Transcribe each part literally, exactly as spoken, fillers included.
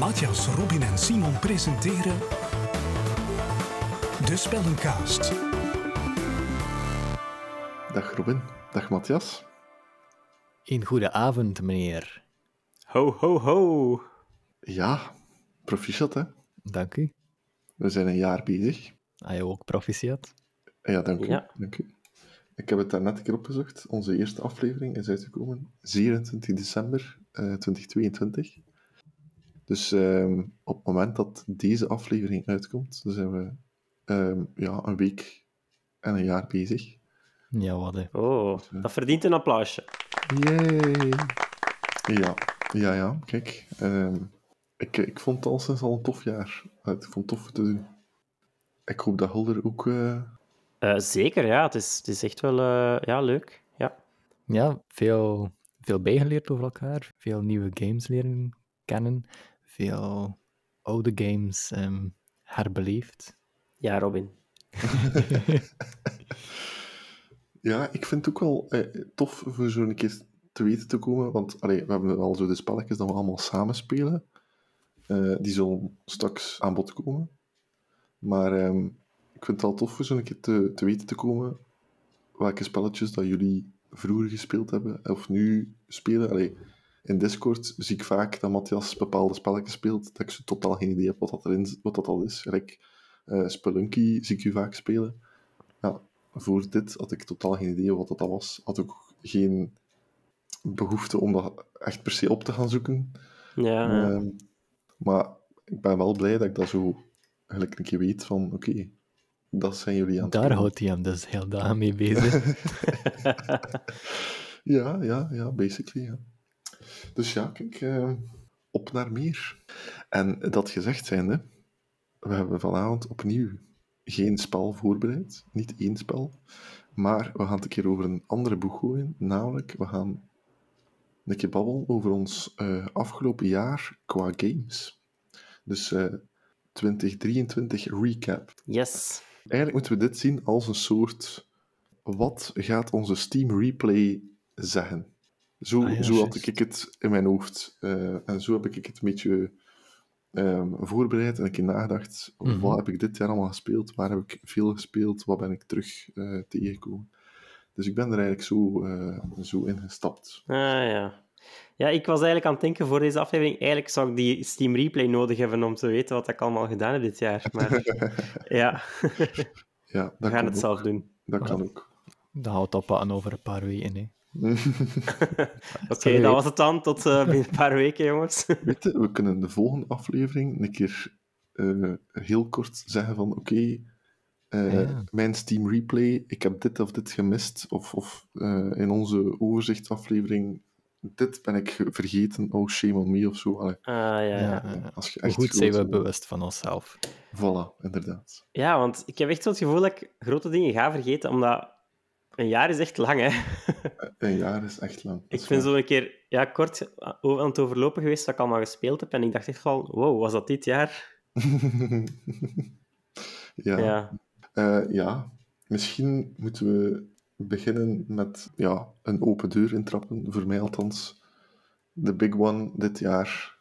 Mathias, Robin en Simon presenteren De Spellencast. Dag Robin, dag Mathias. Een goede avond, meneer. Ho, ho, ho. Ja, proficiat, hè. Dank u. We zijn een jaar bezig. Ah, je ook proficiat. Ja, dank u. Ja. Dank u. Ik heb het daarnet een keer opgezocht. Onze eerste aflevering is uitgekomen zevenentwintig december tweeduizend tweeëntwintig. Dus um, op het moment dat deze aflevering uitkomt, dan zijn we um, ja, een week en een jaar bezig. Ja, wat hè. Oh, dus, uh, dat verdient een applausje. Yay. Ja, ja, ja. Kijk, um, ik, ik vond het al sinds al een tof jaar. Ik vond het tof te doen. Ik hoop dat Hulder ook... Uh, Uh, zeker, ja. Het is, het is echt wel uh, ja, leuk. Ja, ja veel, veel bijgeleerd over elkaar. Veel nieuwe games leren kennen. Veel oude games um, herbeleefd. Ja, Robin. Ja, ik vind het ook wel eh, tof voor zo'n keer te weten te komen. Want allee, we hebben al zo de spelletjes dat we allemaal samen spelen. Uh, die zullen straks aan bod komen. Maar... Um, Ik vind het al tof voor zo'n keer te, te weten te komen welke spelletjes dat jullie vroeger gespeeld hebben of nu spelen. Allee, in Discord zie ik vaak dat Mathias bepaalde spelletjes speelt, dat ik zo totaal geen idee heb wat dat, erin, wat dat al is. Like, uh, Spelunky zie ik u vaak spelen. Ja, voor dit had ik totaal geen idee wat dat al was. Had ook geen behoefte om dat echt per se op te gaan zoeken. Ja. Um, maar ik ben wel blij dat ik dat zo eigenlijk een keer weet van oké. Okay, dat zijn jullie aan het Daar houdt hij hem dus heel dagen mee bezig. ja, ja, ja, basically. Ja. Dus ja, kijk, uh, op naar meer. En dat gezegd zijnde, we hebben vanavond opnieuw geen spel voorbereid. Niet één spel. Maar we gaan het een keer over een andere boeg gooien. Namelijk, we gaan een keer babbelen over ons uh, afgelopen jaar qua games. Dus uh, twintig drieëntwintig recap. Yes. Eigenlijk moeten we dit zien als een soort... Wat gaat onze Steam Replay zeggen? Zo, ah, ja, zo had ik het in mijn hoofd. Uh, en zo heb ik het een beetje um, voorbereid en een keer nagedacht. Mm-hmm. Wat heb ik dit jaar allemaal gespeeld? Waar heb ik veel gespeeld? Wat ben ik terug uh, tegengekomen? Dus ik ben er eigenlijk zo, uh, zo in gestapt. Ah ja. Ja, ik was eigenlijk aan het denken voor deze aflevering, eigenlijk zou ik die Steam Replay nodig hebben om te weten wat ik allemaal gedaan heb dit jaar. Maar ja, ja dat we gaan het ook. zelf doen. Dat kan ook. Dat houdt op aan over een paar weken, hè. Oké, okay, dat was het dan. Tot uh, binnen een paar weken, jongens. Weet je, we kunnen de volgende aflevering een keer uh, heel kort zeggen van, oké, okay, uh, ja. mijn Steam Replay, ik heb dit of dit gemist, of, of uh, in onze overzichtsaflevering... Dit ben ik vergeten, oh shame on me of zo. Allee. Ah, ja, ja. ja. Als je echt goed zijn we bewust van onszelf. Voilà, inderdaad. Ja, want ik heb echt zo het gevoel dat ik grote dingen ga vergeten, omdat een jaar is echt lang, hè. Een jaar is echt lang. Is ik ben zo een keer ja, kort aan het overlopen geweest wat ik allemaal gespeeld heb en ik dacht echt van, wow, was dat dit jaar? ja. Ja. Uh, ja, misschien moeten we... beginnen met ja, een open deur intrappen, voor mij althans. De big one dit jaar,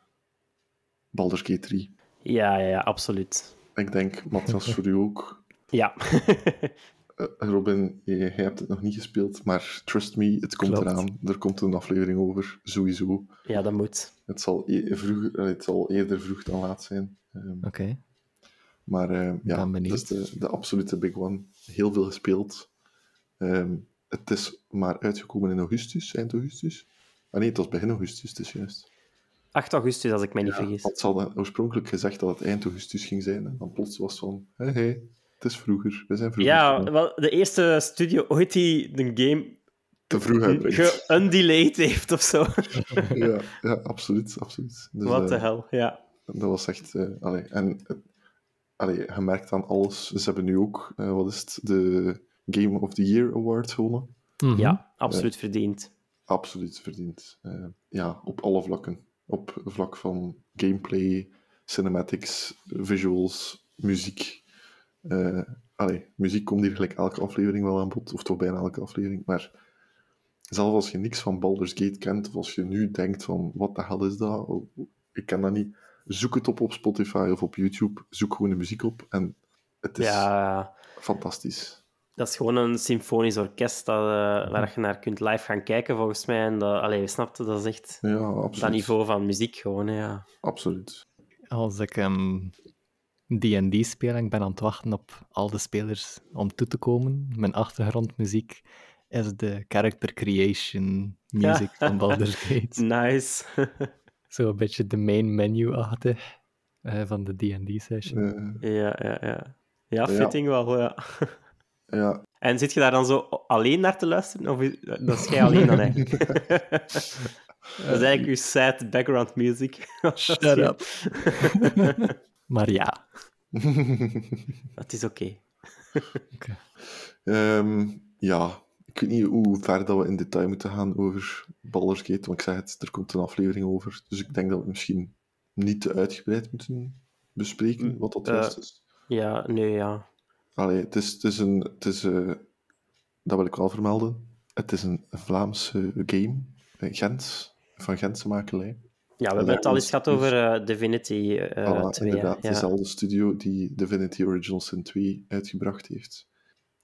Baldur's Gate drie. Ja, ja, ja, absoluut. Ik denk, Mathias, voor u ook. Ja. uh, Robin, jij hebt het nog niet gespeeld, maar trust me, het komt Klopt. eraan. Er komt een aflevering over, sowieso. Ja, dat moet. Het zal, e- vroeg, het zal eerder vroeg dan laat zijn. Um, Oké. Okay. Maar uh, ja, dat is de, de absolute big one. Heel veel gespeeld. Um, het is maar uitgekomen in augustus, eind augustus. Ah nee, het was begin augustus, het is juist. acht augustus, als ik mij niet ja, vergis. Het zal oorspronkelijk gezegd dat het eind augustus ging zijn. En dan plots was het van, hé, hey, hey, het is vroeger, we zijn vroeger. Ja, wel, de eerste studio ooit die de game te vroeg uitbrengt. Geundelayed heeft of zo. ja, ja, absoluut, absoluut. Dus, What the uh, hell, ja. Dat was echt... Uh, allee, en uh, allee, je merkt aan alles, ze hebben nu ook, uh, wat is het, de... Game of the Year Award gewonnen. Mm-hmm. Ja, absoluut uh, verdiend. Absoluut verdiend. Uh, ja, op alle vlakken. Op vlak van gameplay, cinematics, visuals, muziek. Uh, allee, muziek komt hier gelijk elke aflevering wel aan bod, of toch bijna elke aflevering, maar zelfs als je niks van Baldur's Gate kent, of als je nu denkt van, wat de hel is dat? Oh, ik ken dat niet. Zoek het op op Spotify of op YouTube. Zoek gewoon de muziek op. En het is ja, fantastisch. Dat is gewoon een symfonisch orkest dat, uh, waar je naar kunt live gaan kijken, volgens mij. En dat, allee, je snapt, dat is echt ja, dat niveau van muziek gewoon. Ja. Absoluut. Als ik um, D en D speel en ik ben aan het wachten op al de spelers om toe te komen, mijn achtergrondmuziek is de character creation music ja. van Baldur's Gate. Nice. Zo een beetje de main menu-achtig uh, van de D en D-session. Uh, ja, ja, ja. Ja, fitting ja. wel, ja. ja. En zit je daar dan zo alleen naar te luisteren? Of dat is jij alleen dan eigenlijk? Dat is eigenlijk je sad background music. Shut up. Maar ja. Dat is oké. Okay. Okay. Um, ja... Ik weet niet hoe ver dat we in detail moeten gaan over Baldur's Gate, want ik zeg het, er komt een aflevering over. Dus ik denk dat we het misschien niet te uitgebreid moeten bespreken, wat dat juist uh, is. Ja, nee, ja. Allee, het is, het is een... Het is, uh, dat wil ik wel vermelden. Het is een Vlaamse game, Gent, van Gentse makelij. Ja, we hebben het al eens gehad over uh, Divinity uh, ah, twee. Inderdaad, ja. Dezelfde studio die Divinity Original Sin twee uitgebracht heeft.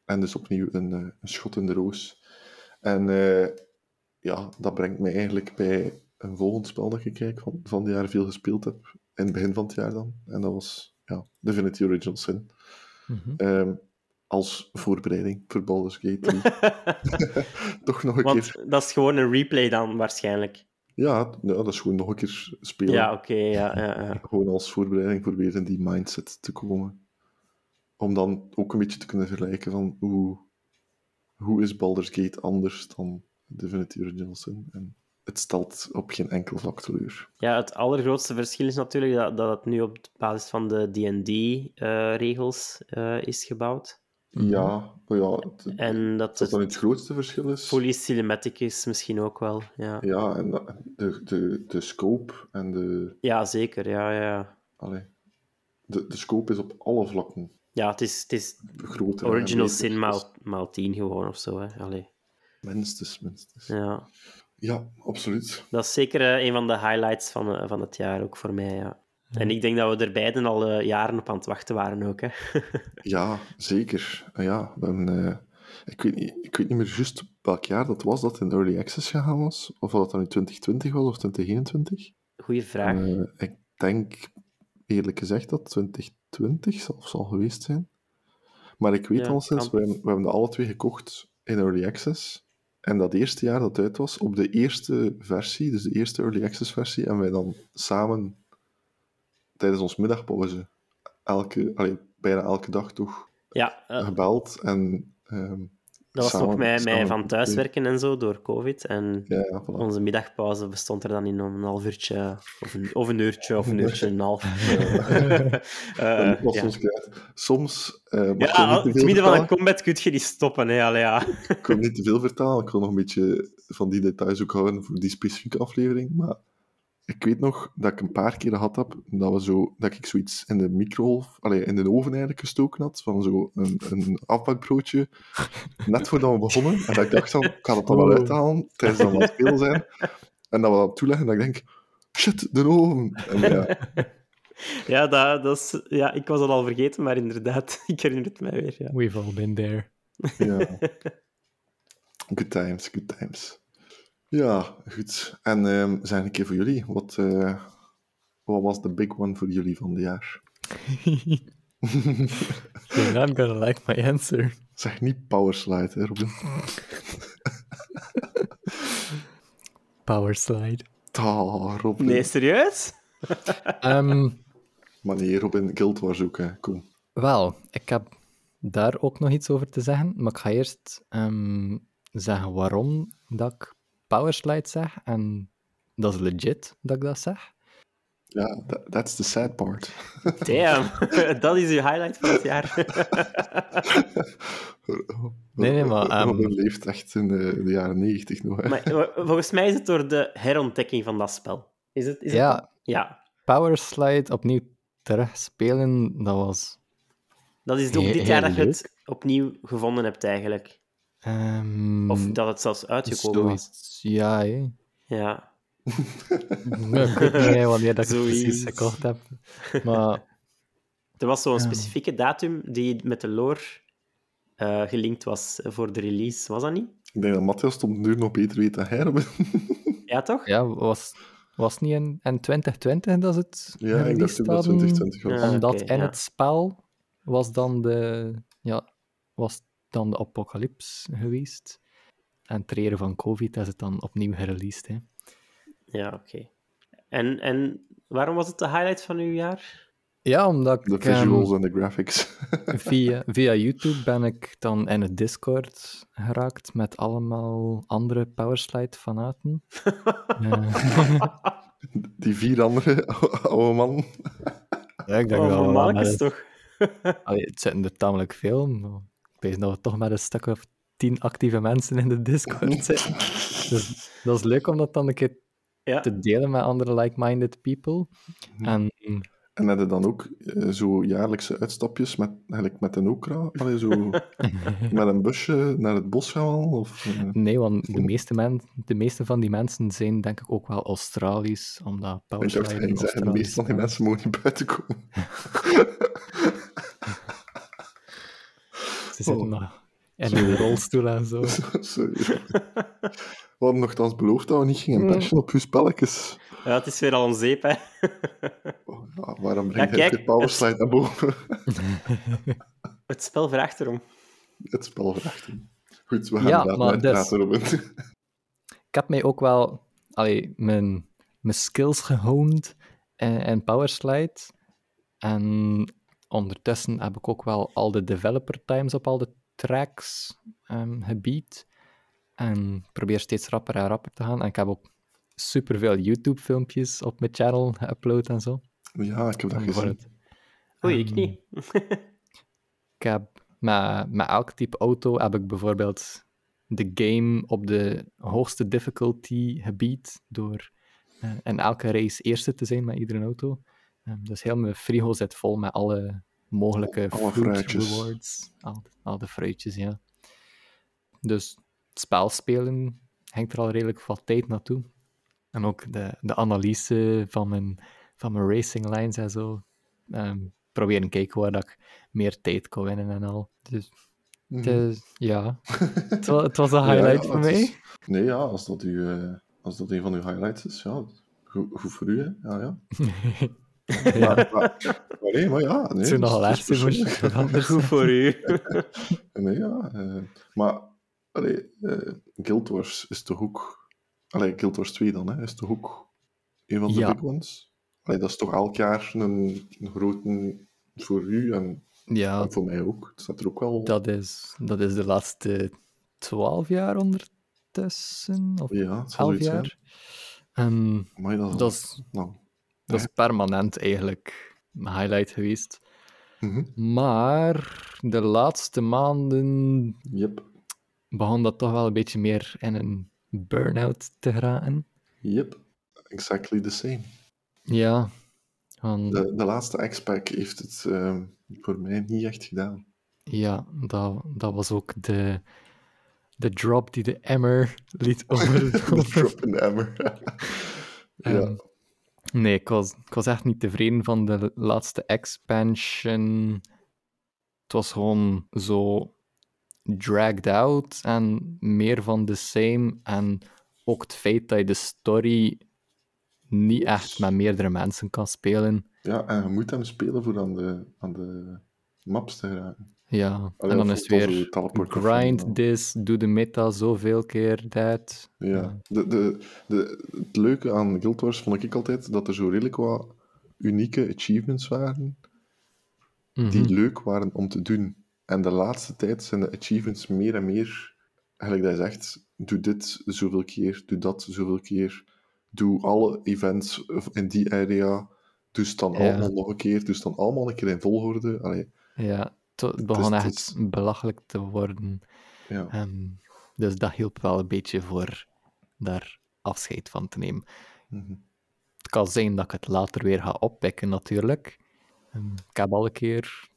En dus opnieuw een, een schot in de roos. En uh, ja, dat brengt mij eigenlijk bij een volgend spel dat ik kijk van, van dit jaar veel gespeeld heb. In het begin van het jaar dan. En dat was ja, Divinity Original Sin. Mm-hmm. Um, als voorbereiding voor Baldur's Gate drie. Toch nog een Want keer. Dat is gewoon een replay dan waarschijnlijk. Ja, nou, dat is gewoon nog een keer spelen. Ja, oké. Okay, ja, ja, ja. Gewoon als voorbereiding voor weer in die mindset te komen. Om dan ook een beetje te kunnen vergelijken van hoe, hoe is Baldur's Gate anders dan Divinity Original Sin. En het stelt op geen enkel vlak teleur. Ja, het allergrootste verschil is natuurlijk dat, dat het nu op basis van de D en D-regels uh, uh, is gebouwd. Ja, ja het, en dat, dat dan het grootste verschil is. Fully cinematic is misschien ook wel. Ja, ja en de, de, de scope en de... Ja, zeker. Ja, ja. Allee. De, de scope is op alle vlakken. Ja, het is, het is groter, Original Sin maal tien gewoon of zo. Hè. Allee. Minstens, minstens. Ja. ja, absoluut. Dat is zeker uh, een van de highlights van, uh, van het jaar ook voor mij. Ja. Ja. En ik denk dat we er beiden al uh, jaren op aan het wachten waren ook. Hè. Ja, zeker. Uh, ja, dan, uh, ik, weet niet, ik weet niet meer juist welk jaar dat was dat in Early Access gegaan was. Of dat dat nu twintig twintig was of twintig eenentwintig. Goeie vraag. Uh, ik denk eerlijk gezegd dat twintig twintig zelfs al geweest zijn. Maar ik weet ja, al sinds, we, we hebben dat alle twee gekocht in Early Access. En dat eerste jaar dat uit was, op de eerste versie, dus de eerste Early Access versie, en wij dan samen tijdens ons middagpauze elke, allee, bijna elke dag toch ja, uh, gebeld. En, um, dat was samen, ook mij, mij van thuiswerken en zo, door COVID. En ja, ja, voilà. Onze middagpauze bestond er dan in om een half uurtje, of een, of een uurtje, of een uurtje en een half. Ja. uh, dat was ja. ons kwijt. Soms... Uh, ja, in het midden van een combat kun je niet stoppen. Hè, allee, ja. Ik kon niet te veel vertalen. Ik kon nog een beetje van die details ook houden voor die specifieke aflevering. Maar ik weet nog dat ik een paar keer gehad heb dat, we zo, dat ik zoiets in de microgolf, allee, in de oven eigenlijk gestoken had, van zo een, een afbakbroodje, net voordat we begonnen. En dat ik dacht, dan, ik ga dat dan wel uithalen, tijdens dat we aan het spelen zijn. En dat we dat toeleggen, dat ik denk, shit, de oven! En ja, ja, dat, dat is, ja, ik was dat al vergeten, maar inderdaad, ik herinner het mij weer. Ja. We've all been there. Ja. Good times, good times. Ja, goed. En um, zijn een keer voor jullie. Wat, uh, wat was de big one voor jullie van het jaar? You're not gonna like my answer. Zeg niet Powerslide, hè, Robin? Powerslide. Oh, Robin. Nee, serieus? um, maar nee, Robin, Guild Wars ook, hè. Kom. Wel, ik heb daar ook nog iets over te zeggen, maar ik ga eerst um, zeggen waarom dat ik Powerslide zeg, en dat is legit dat ik dat zeg. Ja, yeah, that's the sad part. Damn, dat is je highlight van het jaar. nee, nee, maar... Um... Robin leeft echt in de, de jaren negentig nog. Hè. Maar, volgens mij is het door de herontdekking van dat spel. Is het? Is ja, het... ja. Powerslide opnieuw terugspelen, dat was... Dat is ook he- dit jaar dat je het opnieuw gevonden hebt, eigenlijk. Um, of dat het zelfs uitgekomen is. Ja, hé. Ja. Nee, ik weet niet hè, wanneer dat ik Zoiets. precies gekocht heb. Maar... Er was zo'n ja. specifieke datum die met de lore uh, gelinkt was voor de release. Was dat niet? Ik denk dat Mathias het om nu nog beter weet dan Herben. Ja, toch? Ja, was... Was het niet in, in twintig twintig dat het Ja, ik dacht dat het twintig twintig was. Ja, Omdat okay, in ja. het spel was dan de... Ja, was dan de apocalyps geweest. En het treren van COVID is het dan opnieuw gereleased. Hè. Ja, oké. Okay. En, en waarom was het de highlight van uw jaar? Ja, omdat ik... De visuals en um, de graphics. via, via YouTube ben ik dan in het Discord geraakt met allemaal andere Powerslide-fanaten. uh. Die vier andere oude man. Ja, ik denk oh, wel... Normaal is het toch? Allee, het zitten er tamelijk veel, maar ik weet dat we toch met een stuk of tien actieve mensen in de Discord zitten. Dus dat is leuk om dat dan een keer ja. te delen met andere like-minded people. Hmm. En... En hadden dan ook zo jaarlijkse uitstapjes met, eigenlijk met een okra? Allee, zo met een busje naar het bos gaan? Of, uh... Nee, want de meeste, men, de meeste van die mensen zijn denk ik ook wel Australisch, omdat Powerslide in Australië... De meeste van die mensen mogen niet buiten komen. Ze zitten oh. nog in hun rolstoel en zo. Sorry. We hadden nogthans beloofd dat we niet gingen bashen op uw spelletjes. Ja, het is weer al een zeep, hè. Oh, ja, waarom breng je de Powerslide naar boven? Het spel vraagt erom. Het spel vraagt erom. Goed, we gaan ja, daar maar dus, praten, Robin. Ik heb mij ook wel... Allee, mijn, mijn skills gehoond in, in Powerslide. En ondertussen heb ik ook wel al de developer times op al de tracks um, gebied. En probeer steeds rapper en rapper te gaan. En ik heb ook superveel YouTube-filmpjes op mijn channel geüpload en zo. Ja, ik heb dat gezien. Oei, ik niet. Ik heb... Met, met elk type auto heb ik bijvoorbeeld de game op de hoogste difficulty gebied door uh, in elke race eerste te zijn met iedere auto. Um, dus heel mijn frigo zit vol met alle mogelijke oh, alle fruit rewards. Al, al de fruitjes, ja. Dus... Het spel spelen hangt er al redelijk wat tijd naartoe. En ook de, de analyse van mijn, van mijn racing lines en zo. Um, proberen kijken waar dat ik meer tijd kon winnen en al. Dus, mm. dus ja, het, was, het was een highlight ja, voor mij. Is, nee, ja, als dat, u, als dat een van uw highlights is, ja, goed, goed voor u, hè. Ja, ja. ja. Maar, maar, maar nee, maar ja. Nee, het is nogal laatste, maar goed voor u. nee, ja. Uh, maar... Allee, uh, Guild Wars is toch ook... Allee, Guild Wars twee dan, hè, is toch ook een van de ja. big ones? Allee, dat is toch elk jaar een, een grote voor u en, ja, en voor mij ook. Dat staat er ook wel... Dat is, dat is de laatste twaalf jaar ondertussen, of ja, elf jaar. Um, Amai, dat, is, dat, is, nou, dat is permanent eigenlijk mijn highlight geweest. Mm-hmm. Maar de laatste maanden... Yep. begon dat toch wel een beetje meer in een burn-out te geraken. Yep, exactly the same. Ja. Want... De, de laatste X-Pack heeft het uh, voor mij niet echt gedaan. Ja, dat, dat was ook de, de drop die de emmer liet over. De drop in de emmer. ja. Um, nee, ik was, ik was echt niet tevreden van de laatste expansion. Het was gewoon zo... dragged out en meer van the same en ook het feit dat je de story niet echt met meerdere mensen kan spelen. Ja, en je moet hem spelen voor aan de, aan de maps te geraken. Ja, allee, en dan is het weer grind this, doe de meta zoveel keer dat. Ja, de, de, de, het leuke aan Guild Wars vond ik altijd dat er zo redelijk wat unieke achievements waren mm-hmm. die leuk waren om te doen. En de laatste tijd zijn de achievements meer en meer... Eigenlijk dat je zegt, doe dit zoveel keer, doe dat zoveel keer, doe alle events in die area, doe ze dan ja. allemaal nog een keer, doe ze dan allemaal een keer in volgorde. Allee, ja, to, het begon is, echt is... belachelijk te worden. Ja. Um, dus dat hielp wel een beetje voor daar afscheid van te nemen. Mm-hmm. Het kan zijn dat ik het later weer ga oppikken, natuurlijk. Um, ik heb al een keer...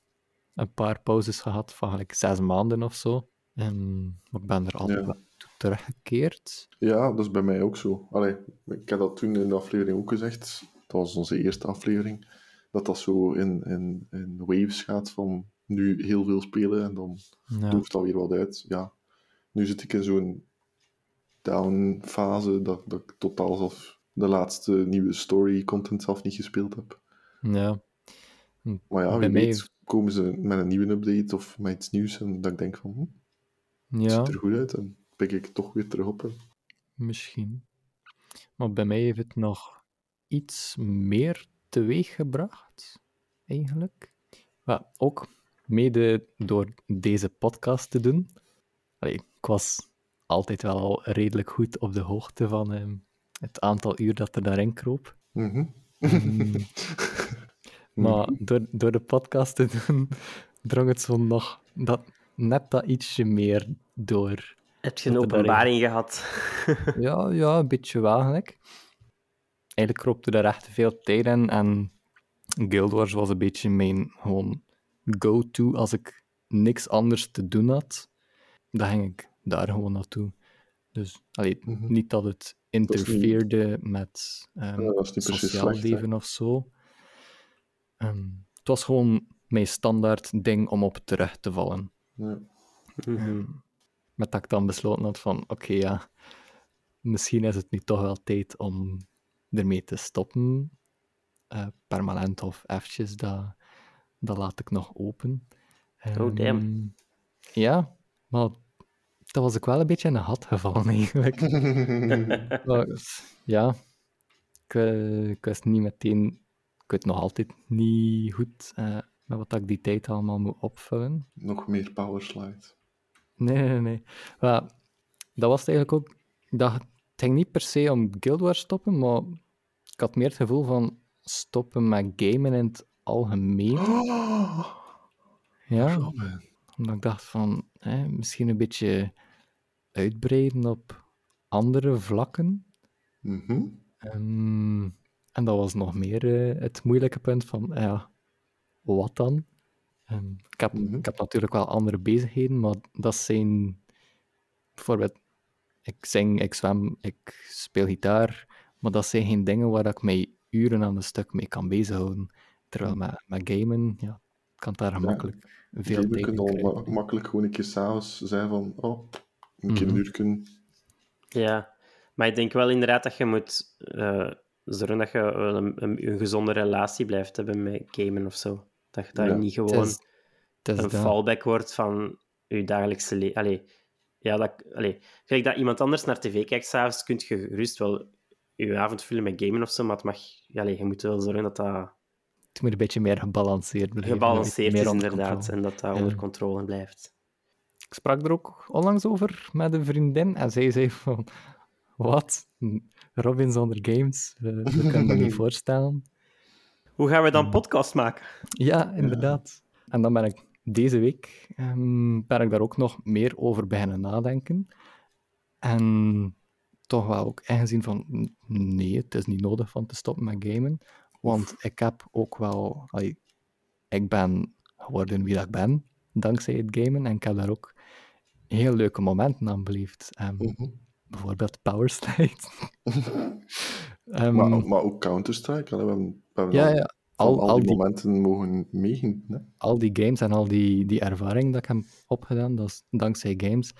een paar pauzes gehad van like, zes maanden of zo. En, maar ik ben er altijd ja. teruggekeerd. Ja, dat is bij mij ook zo. Allee, ik heb dat toen in de aflevering ook gezegd. Dat was onze eerste aflevering. Dat dat zo in, in, in waves gaat van nu heel veel spelen en dan ja. dooft dat weer wat uit. Ja. Nu zit ik in zo'n down-fase dat, dat ik totaal zelf de laatste nieuwe story-content zelf niet gespeeld heb. Ja. Maar ja, wie bij weet mij... komen ze met een nieuwe update of met iets nieuws en dat ik denk van hm, ja. het ziet er goed uit en pik ik toch weer terug op. Hè. Misschien. Maar bij mij heeft het nog iets meer teweeg gebracht, eigenlijk. Maar ook mede door deze podcast te doen. Allee, ik was altijd wel al redelijk goed op de hoogte van eh, het aantal uur dat er daarin kroop. Mm-hmm. Mm. Maar door, door de podcast te doen, drong het zo nog dat, net dat ietsje meer door. Heb je een openbaring gehad? ja, ja, een beetje wel, eigenlijk. Eigenlijk kroopte er echt veel tijd in en Guild Wars was een beetje mijn gewoon go-to als ik niks anders te doen had. Dan ging ik daar gewoon naartoe. Dus allee, mm-hmm. niet dat het interfereerde dat niet... met um, ja, dat sociaal slecht, leven hè? Of zo. Um, het was gewoon mijn standaard ding om op terug te vallen. Ja. Mm-hmm. Um, met dat ik dan besloten had van oké, okay, ja, misschien is het nu toch wel tijd om ermee te stoppen. Uh, permanent of eventjes, dat, dat laat ik nog open. Um, oh, damn. Ja, maar dat was ik wel een beetje in de hat gevallen, eigenlijk. maar, ja, ik, uh, ik wist niet meteen... Ik weet nog altijd niet goed uh, met wat ik die tijd allemaal moet opvullen. Nog meer Powerslide. Nee, nee, nee. Maar, dat was het eigenlijk ook... Dat, het ging niet per se om Guild Wars stoppen, maar ik had meer het gevoel van stoppen met gamen in het algemeen. Oh, ja, Robin. Omdat ik dacht van, hè, misschien een beetje uitbreiden op andere vlakken. Mm-hmm. Um, En dat was nog meer uh, het moeilijke punt van, ja, wat dan? Um, ik, heb, mm-hmm. ik heb natuurlijk wel andere bezigheden, maar dat zijn bijvoorbeeld, ik zing, ik zwem, ik speel gitaar, maar dat zijn geen dingen waar ik mij uren aan een stuk mee kan bezighouden. Terwijl met, met gamen, ja, kan daar gemakkelijk ja, veel tijd in krijgen. Al ma- makkelijk gewoon een keer s'avonds zijn van, oh, een keer mm-hmm. een uur kunnen. Ja, maar ik denk wel inderdaad dat je moet... Uh... zodat je een, een, een gezonde relatie blijft hebben met gamen of zo. Dat je daar ja. niet gewoon tis, tis een dat. fallback wordt van je dagelijkse leven. Ja, dat, gelijk dat iemand anders naar tv kijkt s'avonds, kun je gerust wel je avond vullen met gamen of zo, maar het mag, allee, je moet wel zorgen dat dat... Het moet een beetje meer gebalanceerd blijven. Gebalanceerd is inderdaad, en dat dat ja. onder controle blijft. Ik sprak er ook onlangs over met een vriendin en zij zei van... Wat? Robin zonder games? Uh, dat kan ik me niet voorstellen. Hoe gaan we dan podcast maken? Ja, inderdaad. Ja. En dan ben ik deze week um, ben ik daar ook nog meer over beginnen nadenken. En toch wel ook ingezien van... Nee, het is niet nodig van te stoppen met gamen. Want ik heb ook wel... Allee, ik ben geworden wie dat ik ben, dankzij het gamen. En ik heb daar ook heel leuke momenten aan beleefd. Um, mm-hmm. Bijvoorbeeld Powerslide. um, maar, maar ook Counter-Strike. We hebben, we hebben ja, ja. Al, al, al die momenten die, mogen meegaan. Hè? Al die games en al die, die ervaring dat ik heb opgedaan, dat is dankzij games.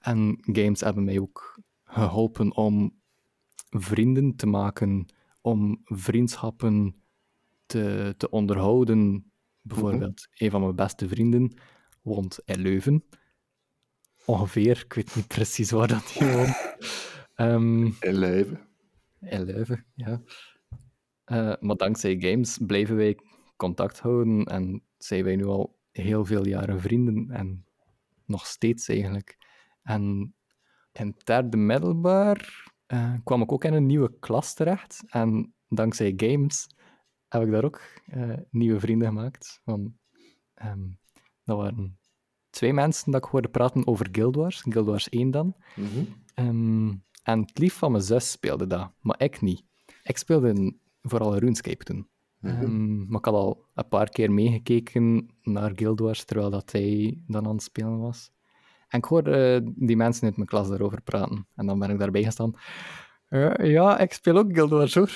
En games hebben mij ook geholpen om vrienden te maken, om vriendschappen te, te onderhouden. Bijvoorbeeld, mm-hmm. een van mijn beste vrienden woont in Leuven. Ongeveer, ik weet niet precies waar dat hier woont. Um, in Leuven. In Leuven, ja. Uh, maar dankzij games blijven wij contact houden en zijn wij nu al heel veel jaren vrienden en nog steeds eigenlijk. En in het derde middelbaar uh, kwam ik ook in een nieuwe klas terecht en dankzij games heb ik daar ook uh, nieuwe vrienden gemaakt. Want um, dat waren... twee mensen dat ik hoorde praten over Guild Wars, Guild Wars één dan. Mm-hmm. Um, en het lief van mijn zus speelde dat, maar ik niet. Ik speelde vooral RuneScape toen. Mm-hmm. Um, maar ik had al een paar keer meegekeken naar Guild Wars, terwijl dat hij dan aan het spelen was. En ik hoorde uh, die mensen uit mijn klas daarover praten. En dan ben ik daarbij gestaan. Uh, ja, ik speel ook Guild Wars, hoor.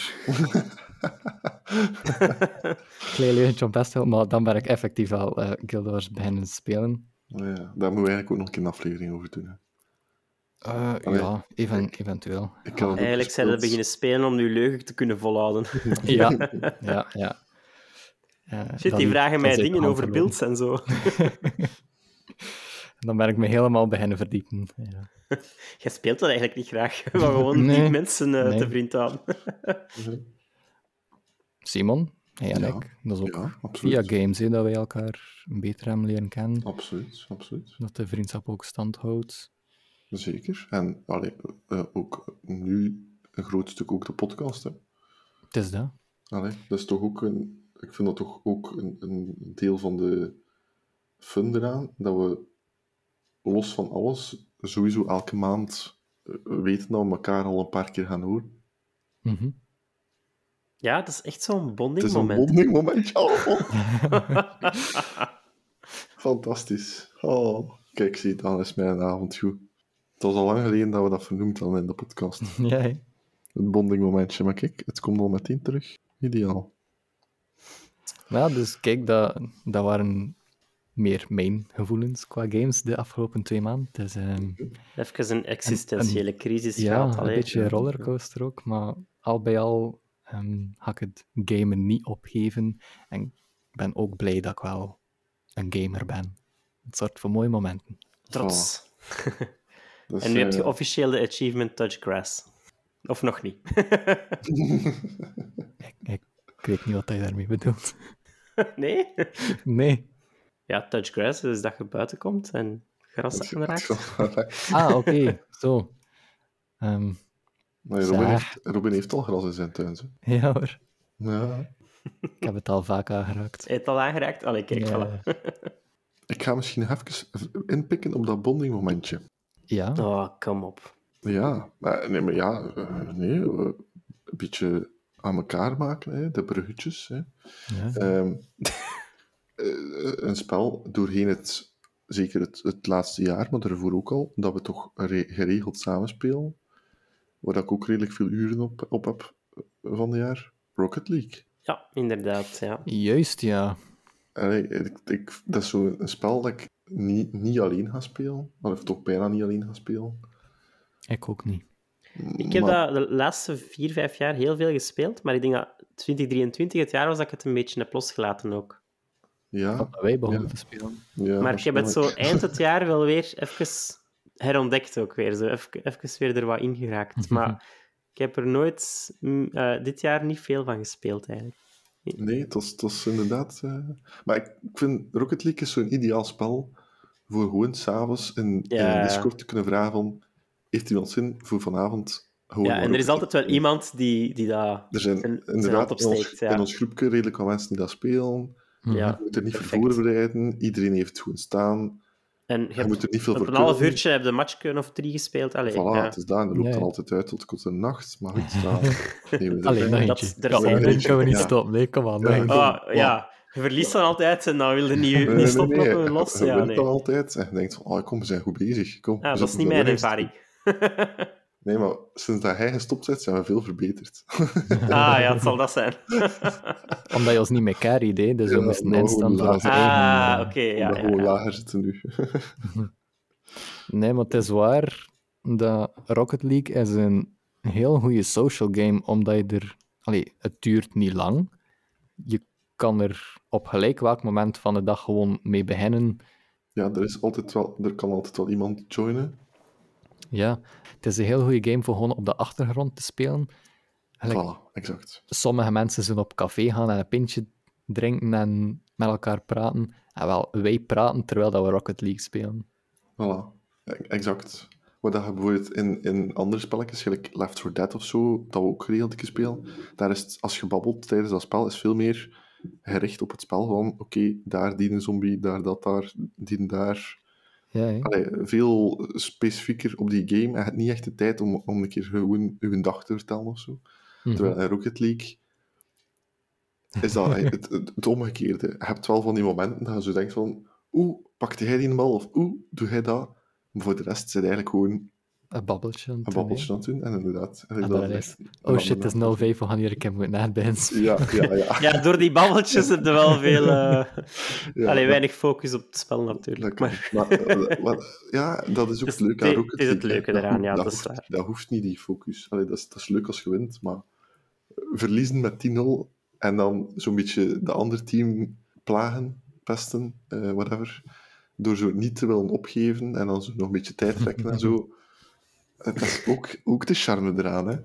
Klein leugentje op best wel, maar dan ben ik effectief wel uh, Guild Wars beginnen spelen. Oh ja, daar moeten we eigenlijk ook nog een keer een aflevering over doen, hè. Uh, Allee, ja, even, ik, eventueel. Ik kan eigenlijk zijn dat beginnen spelen om nu leugen te kunnen volhouden. ja, ja, ja. Uh, Shit, dan, die vragen mij dingen over beelds en zo. En dan ben ik me helemaal beginnen verdiepen. Ja. Jij speelt dat eigenlijk niet graag, maar gewoon nee, die mensen uh, nee. te vriend aan. Simon, hey, en ja, ik. Dat is ook ja, via games he, dat wij elkaar beter hebben leren kennen. Absoluut, absoluut. Dat de vriendschap ook stand houdt. Zeker. En allee, uh, ook nu een groot stuk ook de podcast. Hè. Het is dat. Allee, dat is toch ook een, ik vind dat toch ook een, een deel van de fun eraan, dat we los van alles sowieso elke maand weten dat we elkaar al een paar keer gaan horen. Mm-hmm. Ja, dat is echt zo'n bonding moment. Het is een bonding momentje. Oh. Fantastisch. Oh. Kijk, zie, dan is mijn avond goed. Het was al lang geleden dat we dat vernoemd hadden in de podcast. Ja, he. Het bondingmomentje, maar kijk, het komt al meteen terug. Ideaal. Nou, dus kijk, dat, dat waren meer mijn gevoelens qua games de afgelopen twee maanden. Dus, um, Even een existentiële een, een, crisis gehad. Ja, een beetje rollercoaster ook, maar al bij al um, ga ik het gamen niet opgeven. En ik ben ook blij dat ik wel een gamer ben. Het soort van mooie momenten. Trots. Oh. Dus, en nu uh... heb je officieel de achievement Touch Grass. Of nog niet? ik, ik, ik weet niet wat hij daarmee bedoelt. Nee? Nee. Ja, Touch Grass is dat je buiten komt en gras aanraakt. Ah, oké. Okay. Zo. Um, nee, Robin, heeft, Robin heeft al gras in zijn tuin. Zo. Ja hoor. Ja. Ik heb het al vaak aangeraakt. Heb je het al aangeraakt? Allee, kijk, ja. Voilà. Ik ga misschien even inpikken op dat bondingmomentje. Ja? Oh, kom op. Ja, nee, maar ja, nee, een beetje aan elkaar maken, hè, de bruggetjes. Hè. Ja. Um, een spel doorheen het, zeker het, het laatste jaar, maar daarvoor ook al, dat we toch re- geregeld samenspelen, waar ik ook redelijk veel uren op, op heb van het jaar, Rocket League. Ja, inderdaad, ja. Juist, ja. Allee, ik, ik, dat is zo'n spel dat ik niet, niet alleen ga spelen. Of toch bijna niet alleen ga spelen. Ik ook niet. Ik heb maar... dat de laatste vier, vijf jaar heel veel gespeeld, maar ik denk dat twintig drieëntwintig het jaar was dat ik het een beetje heb losgelaten ook. Ja. Dat wij begonnen ja. te spelen. Ja, maar ik heb het zo eind het jaar wel weer even herontdekt ook weer. Zo even, even weer er wat ingeraakt. Maar ik heb er nooit uh, dit jaar niet veel van gespeeld eigenlijk. Nee, het was, het was inderdaad... Uh... Maar ik vind Rocket League is zo'n ideaal spel voor gewoon s'avonds in, ja. in Discord te kunnen vragen van... Heeft iemand zin voor vanavond? Ja, en er is altijd wel iemand die, die dat er zijn, zijn, inderdaad, opsteekt. In ons, ja. in ons groepje redelijk wat mensen die dat spelen. Ja, je moet er niet perfect. voor voorbereiden. Iedereen heeft het gewoon staan. En je, je hebt, moet er niet veel voor een half uurtje heb je een matchje of drie gespeeld. Allee, voilà, ja. het is daar. En dat loopt nee. dan altijd uit tot kort de nacht. Maar goed, staan. Allee, nog eentje. Dat kunnen we niet ja. stoppen. Nee, kom aan. Ja, nee. oh, wow. ja. Je verliest dan altijd en dan wil je niet, niet stoppen nee, nee, nee. los. Je ja, nee. dan altijd en je denkt van, oh, kom, we zijn goed bezig. Kom, ja, dat is niet mijn ervaring. Nee, maar sinds dat hij gestopt is, zijn we veel verbeterd. Ah ja, het zal dat zijn. Omdat je ons niet meer carried, hè? Dus ja, we moesten instant van ons eigen... Ah, oké, okay, ja. Omdat we ja, ja. lager zitten nu. Nee, maar het is waar dat Rocket League is een heel goede social game, omdat je er... Allee, het duurt niet lang. Je kan er op gelijk welk moment van de dag gewoon mee beginnen. Ja, er, is altijd wel, er kan altijd wel iemand joinen. Ja, het is een heel goede game voor gewoon op de achtergrond te spelen. Eigenlijk, voilà, exact. Sommige mensen zullen op café gaan en een pintje drinken en met elkaar praten. En wel, wij praten terwijl dat we Rocket League spelen. Voilà, exact. Wat je bijvoorbeeld in, in andere spelletjes, gelijk Left four Dead of zo, dat we ook geregeld spelen, daar is het, als je babbelt tijdens dat spel, is veel meer gericht op het spel van, oké, okay, daar die een zombie, daar dat, daar die daar... Ja, allee, veel specifieker op die game. En het niet echt de tijd om, om een keer gewoon uw dag te vertellen of zo. Mm-hmm. Terwijl in Rocket League is dat het, het, het omgekeerde. Je hebt wel van die momenten dat je zo denkt van, oeh, pakte hij die bal? Of oeh, doe hij dat? Maar voor de rest zit eigenlijk gewoon... Een babbeltje aan, een babbeltje aan doen, en inderdaad. En dan dan is, oh shit, het is nul vijf, we gaan hier een keer moeten nadenken. Ja, ja, ja. Ja, door die babbeltjes heb je wel veel... Uh... Ja, Allee, weinig focus op het spel natuurlijk. Dat maar... Maar, maar, maar, ja, dat is ook dus leuk. Het is het leuke eraan, ja, dat, dat is hoeft, waar. Dat hoeft niet, die focus. Allee, dat, is, dat is leuk als je wint, maar verliezen met tien nul en dan zo'n beetje de ander team plagen, pesten, uh, whatever, door zo niet te willen opgeven en dan zo nog een beetje tijd trekken en zo... Dat is ook, ook de charme eraan, hè.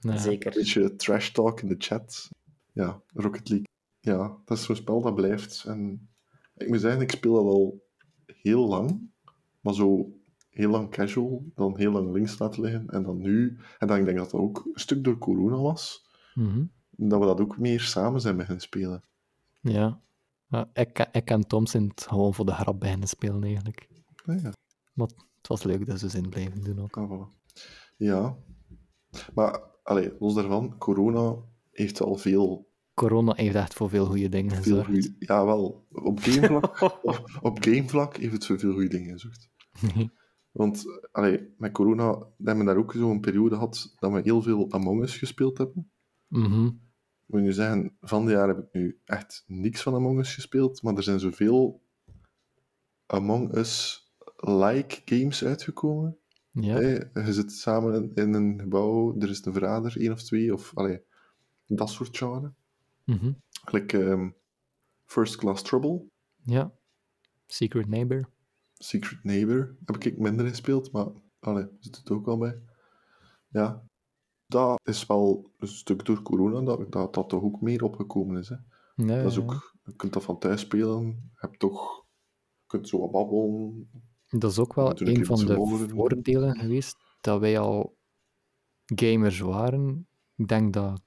Ja. Zeker. Een beetje trash talk in de chat. Ja, Rocket League. Ja, dat is zo'n spel dat blijft. En ik moet zeggen, ik speel dat al heel lang. Maar zo heel lang casual, dan heel lang links laten liggen. En dan nu... En dan, ik denk dat dat ook een stuk door corona was. Mm-hmm. Dat we dat ook meer samen zijn beginnen spelen. Ja. Nou, ik, ik en Tom zijn het gewoon voor de grap beginnen spelen, eigenlijk. Ja, ja. Maar... Het was leuk dat ze zin blijven doen ook. Ah, voilà. Ja. Maar, allee, los daarvan, corona heeft al veel... Corona heeft echt voor veel goede dingen veel gezorgd. Goeie... Ja, wel. Op gamevlak, op, op gamevlak heeft het voor veel goede dingen gezorgd. Want, allee, met corona hebben we daar ook zo'n periode gehad dat we heel veel Among Us gespeeld hebben. Mm-hmm. Ik moet nu zeggen, van dit jaar heb ik nu echt niks van Among Us gespeeld, maar er zijn zoveel Among Us... like games uitgekomen. Ja. Hey, je zit samen in, in een gebouw, er is een verrader, één of twee, of allee, dat soort genre. Mm-hmm. Like, um, First Class Trouble. Ja. Secret Neighbor. Secret Neighbor. Heb ik minder gespeeld, maar allee, zit het ook al bij. Ja. Dat is wel een stuk door corona dat dat, dat toch ook meer opgekomen is. Hè. Nee, dat is ook, je kunt dat van thuis spelen, je hebt toch, je kunt zo wat babbelen. Dat is ook wel een van de voordelen geweest dat wij al gamers waren. Ik denk dat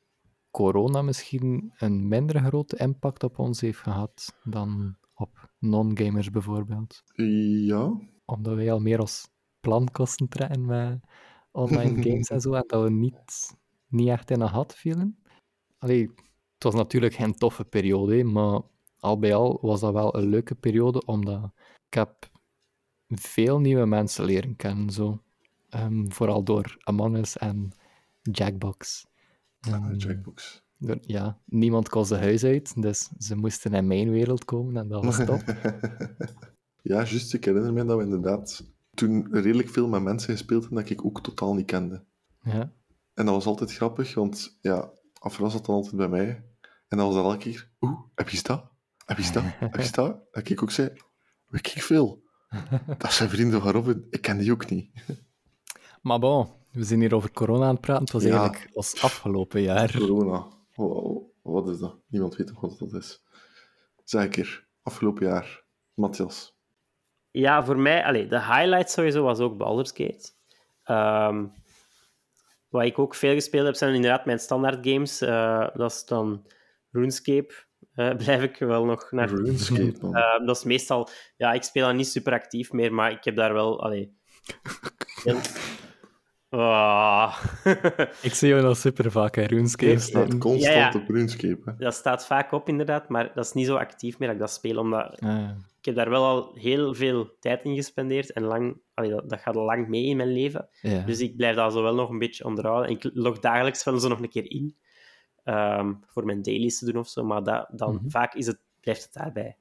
corona misschien een minder grote impact op ons heeft gehad dan op non-gamers bijvoorbeeld. Ja. Omdat wij al meer als plankosten trekken met online games en zo, en dat we niet, niet echt in een gat vielen. Allee, het was natuurlijk geen toffe periode, maar al bij al was dat wel een leuke periode, omdat ik heb... veel nieuwe mensen leren kennen, zo. Um, vooral door Among Us en Jackbox. Um, ah, Jackbox. Door, ja, niemand kon zijn huis uit, dus ze moesten in mijn wereld komen en dat was top. Ja, juist. Ik herinner me dat we inderdaad toen redelijk veel met mensen gespeeld hebben dat ik ook totaal niet kende. Ja. En dat was altijd grappig, want ja, afras zat dan altijd bij mij. En dan was dat elke keer, oeh, heb je dat? Heb je dat? Heb je dat? Dat ik ook zei, we kijken veel. Dat zijn vrienden van Robin. Ik ken die ook niet. Maar bon, we zijn hier over corona aan het praten. Het was ja. eigenlijk als afgelopen jaar. Corona. Wow. Wat is dat? Niemand weet nog wat dat is. Zeker. Afgelopen jaar. Mathias. Ja, voor mij... Allez, de highlight sowieso was ook Baldur's Gate. Um, wat ik ook veel gespeeld heb, zijn inderdaad mijn standaard games. Uh, dat is dan RuneScape... Uh, blijf ik wel nog naar... RuneScape, man. Uh, dat is meestal... Ja, ik speel dan niet super actief meer, maar ik heb daar wel... Allee... Oh. Ik zie jou dan super vaak, hè. RuneScape ja, staat constant ja, ja. op RuneScape. Hè. Dat staat vaak op, inderdaad, maar dat is niet zo actief meer dat ik dat speel, omdat... Uh. Ik heb daar wel al heel veel tijd in gespendeerd en lang... Allee, dat, dat gaat lang mee in mijn leven. Yeah. Dus ik blijf daar zo wel nog een beetje onderhouden. En ik log dagelijks wel zo nog een keer in. Um, voor mijn dailies te doen of zo, maar dat, dan mm-hmm. vaak is het, blijft het daarbij.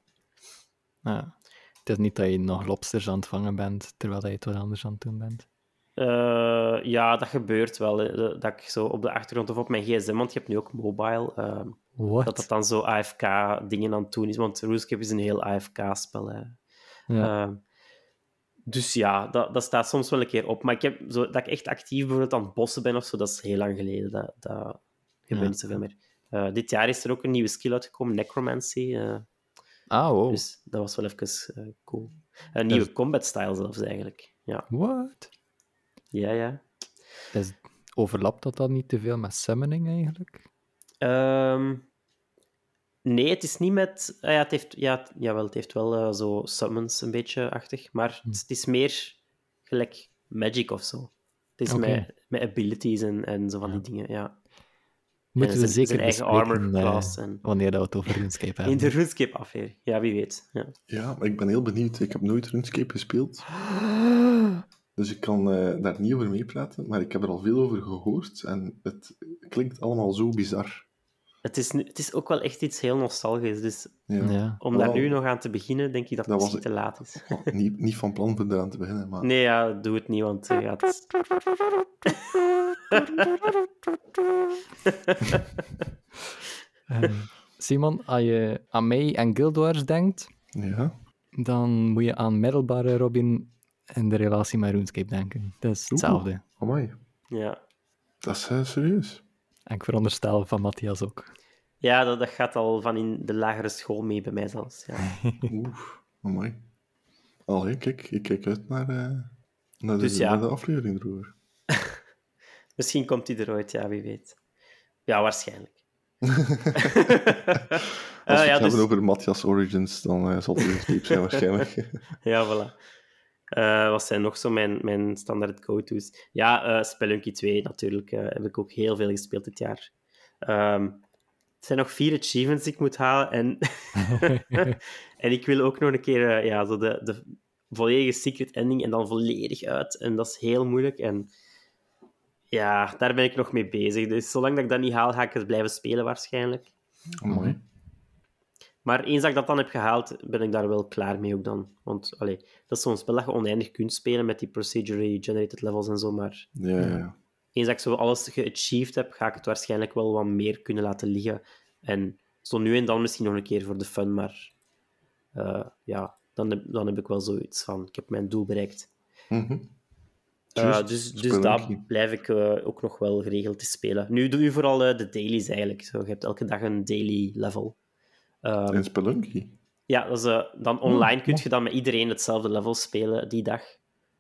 Ja. Het is niet dat je nog lobsters aan het vangen bent, terwijl je het wat anders aan het doen bent. Uh, ja, dat gebeurt wel. Hè. Dat ik zo op de achtergrond of op mijn gsm, want je hebt nu ook mobile, uh, dat dat dan zo A F K-dingen aan het doen is, want RuneScape is een heel A F K-spel. Hè. Ja. Uh, dus ja, dat, dat staat soms wel een keer op. Maar ik heb zo, dat ik echt actief bijvoorbeeld aan het bossen ben of zo, dat is heel lang geleden. Dat... dat gebeurt niet zoveel meer. Uh, dit jaar is er ook een nieuwe skill uitgekomen, Necromancy. Uh, ah, wow. Dus dat was wel even uh, cool. Een uh, nieuwe is... combat style zelfs, eigenlijk. Ja. What? Ja, ja. Is... Overlapt dat dan niet te veel met summoning, eigenlijk? Um, nee, het is niet met... Uh, ja, het heeft, ja, het, jawel, het heeft wel uh, zo summons een beetje-achtig, maar hm. het is meer gelijk magic of zo. Het is okay. met, met abilities en, en zo van die ja. dingen, ja. Moeten we zeker eigen armor class en... wanneer dat we het over RuneScape hebben. In de RuneScape affair, ja, wie weet. Ja. Ja, maar ik ben heel benieuwd. Ik heb nooit RuneScape gespeeld. Dus ik kan uh, daar niet over meepraten, maar ik heb er al veel over gehoord en het klinkt allemaal zo bizar. Het is, nu, het is ook wel echt iets heel nostalgisch, dus ja. Ja. om daar well, nu nog aan te beginnen, denk ik dat, dat het misschien te laat is. Oh, niet, niet van plan om eraan te beginnen, maar... Nee, ja, doe het niet, want je gaat... uh, Simon, als je aan mij en Guild Wars denkt, ja. dan moet je aan middelbare Robin en de relatie met RuneScape denken. Dat is hetzelfde. Oeh, amai. Ja. Dat is uh, serieus. En ik veronderstel van Mathias ook. Ja, dat, dat gaat al van in de lagere school mee bij mij zelfs. Ja. Oeh, amai. Allee, kijk, ik kijk uit naar, uh, naar, de, dus ja. naar de aflevering erover. Misschien komt die er ooit, ja, wie weet. Ja, waarschijnlijk. Als we uh, ja, het dus... hebben over Mathias Origins, dan uh, zal het een diep zijn waarschijnlijk. Ja, voilà. Uh, wat zijn nog zo mijn, mijn standaard go-to's? Ja, uh, Spelunky twee natuurlijk. Uh, heb ik ook heel veel gespeeld dit jaar. Um, het zijn nog vier achievements die ik moet halen. En, en ik wil ook nog een keer uh, ja, zo de, de volledige secret ending en dan volledig uit. En dat is heel moeilijk. En ja, daar ben ik nog mee bezig. Dus zolang dat ik dat niet haal, ga ik het blijven spelen waarschijnlijk. Oh, mooi. Maar eens dat ik dat dan heb gehaald, ben ik daar wel klaar mee ook dan. Want allee, dat is zo'n spel dat je oneindig kunt spelen met die procedurally generated levels en zo, maar ja, ja, ja. eens dat ik zo alles geachieved heb, ga ik het waarschijnlijk wel wat meer kunnen laten liggen. En zo nu en dan misschien nog een keer voor de fun, maar uh, ja, dan heb, dan heb ik wel zoiets van, ik heb mijn doel bereikt. Mm-hmm. Uh, dus dus daar blijf ik uh, ook nog wel geregeld te spelen. Nu doe je vooral uh, de dailies eigenlijk. Zo, je hebt elke dag een daily level. Um, en Spelunky? Ja, dus, uh, dan online oh, kun je dan met iedereen hetzelfde level spelen die dag.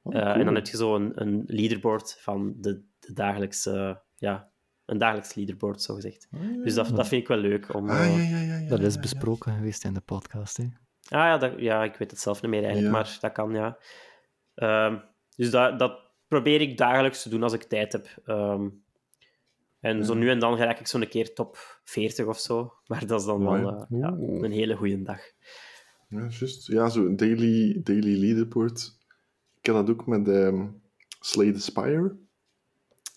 Oh, uh, cool. En dan heb je zo een, een leaderboard van de, de dagelijkse... Uh, ja, een dagelijks leaderboard, zogezegd. Oh, ja. Dus dat, dat vind ik wel leuk. Om, uh, ah, ja, ja, ja, ja, dat is besproken ja, ja. geweest in de podcast, hè? Ah ja, dat, ja, ik weet het zelf niet meer eigenlijk, ja. maar dat kan, ja. Um, dus dat, dat probeer ik dagelijks te doen als ik tijd heb. Um, En ja. zo nu en dan raak ik zo'n keer top veertig of zo. Maar dat is dan wel uh, ja, een hele goede dag. Ja, juist. Ja, zo'n daily, daily leaderboard. Ik heb dat ook met um, Slay the Spire.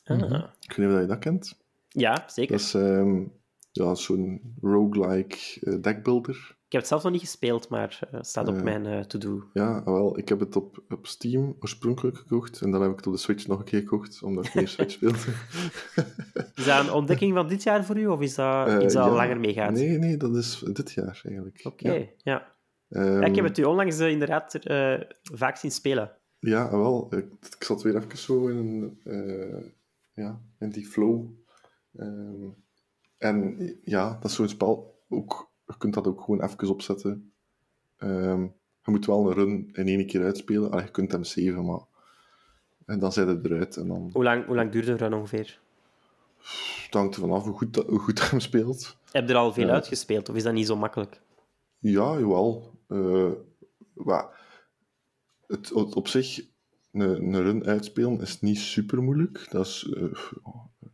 Ah. Ik weet niet of je dat kent. Ja, zeker. Dat is um, ja, zo'n roguelike uh, deckbuilder. Ik heb het zelf nog niet gespeeld, maar uh, staat op uh, mijn uh, to-do. Ja, wel, ik heb het op, op Steam oorspronkelijk gekocht en dan heb ik het op de Switch nog een keer gekocht, omdat ik meer Switch speelde. Is dat een ontdekking van dit jaar voor u, of is dat uh, iets dat ja, al langer meegaat? Nee, nee, dat is dit jaar eigenlijk. Oké, okay, ja. Ja. Um, ja. Ik heb het u onlangs uh, inderdaad uh, vaak zien spelen. Ja, wel, ik, ik zat weer even zo in, uh, ja, in die flow. Um, en ja, dat is zo'n spel ook... Je kunt dat ook gewoon even opzetten. Um, je moet wel een run in één keer uitspelen. Allee, je kunt hem saven, maar... En dan zit het eruit. En dan... Hoe lang, hoe lang duurt een run ongeveer? Het hangt er vanaf hoe goed dat, hoe goed dat hem speelt. Heb je er al veel uh, uitgespeeld, of is dat niet zo makkelijk? Ja, jawel. Uh, maar het, het op zich, een, een run uitspelen is niet super moeilijk. Dat is uh,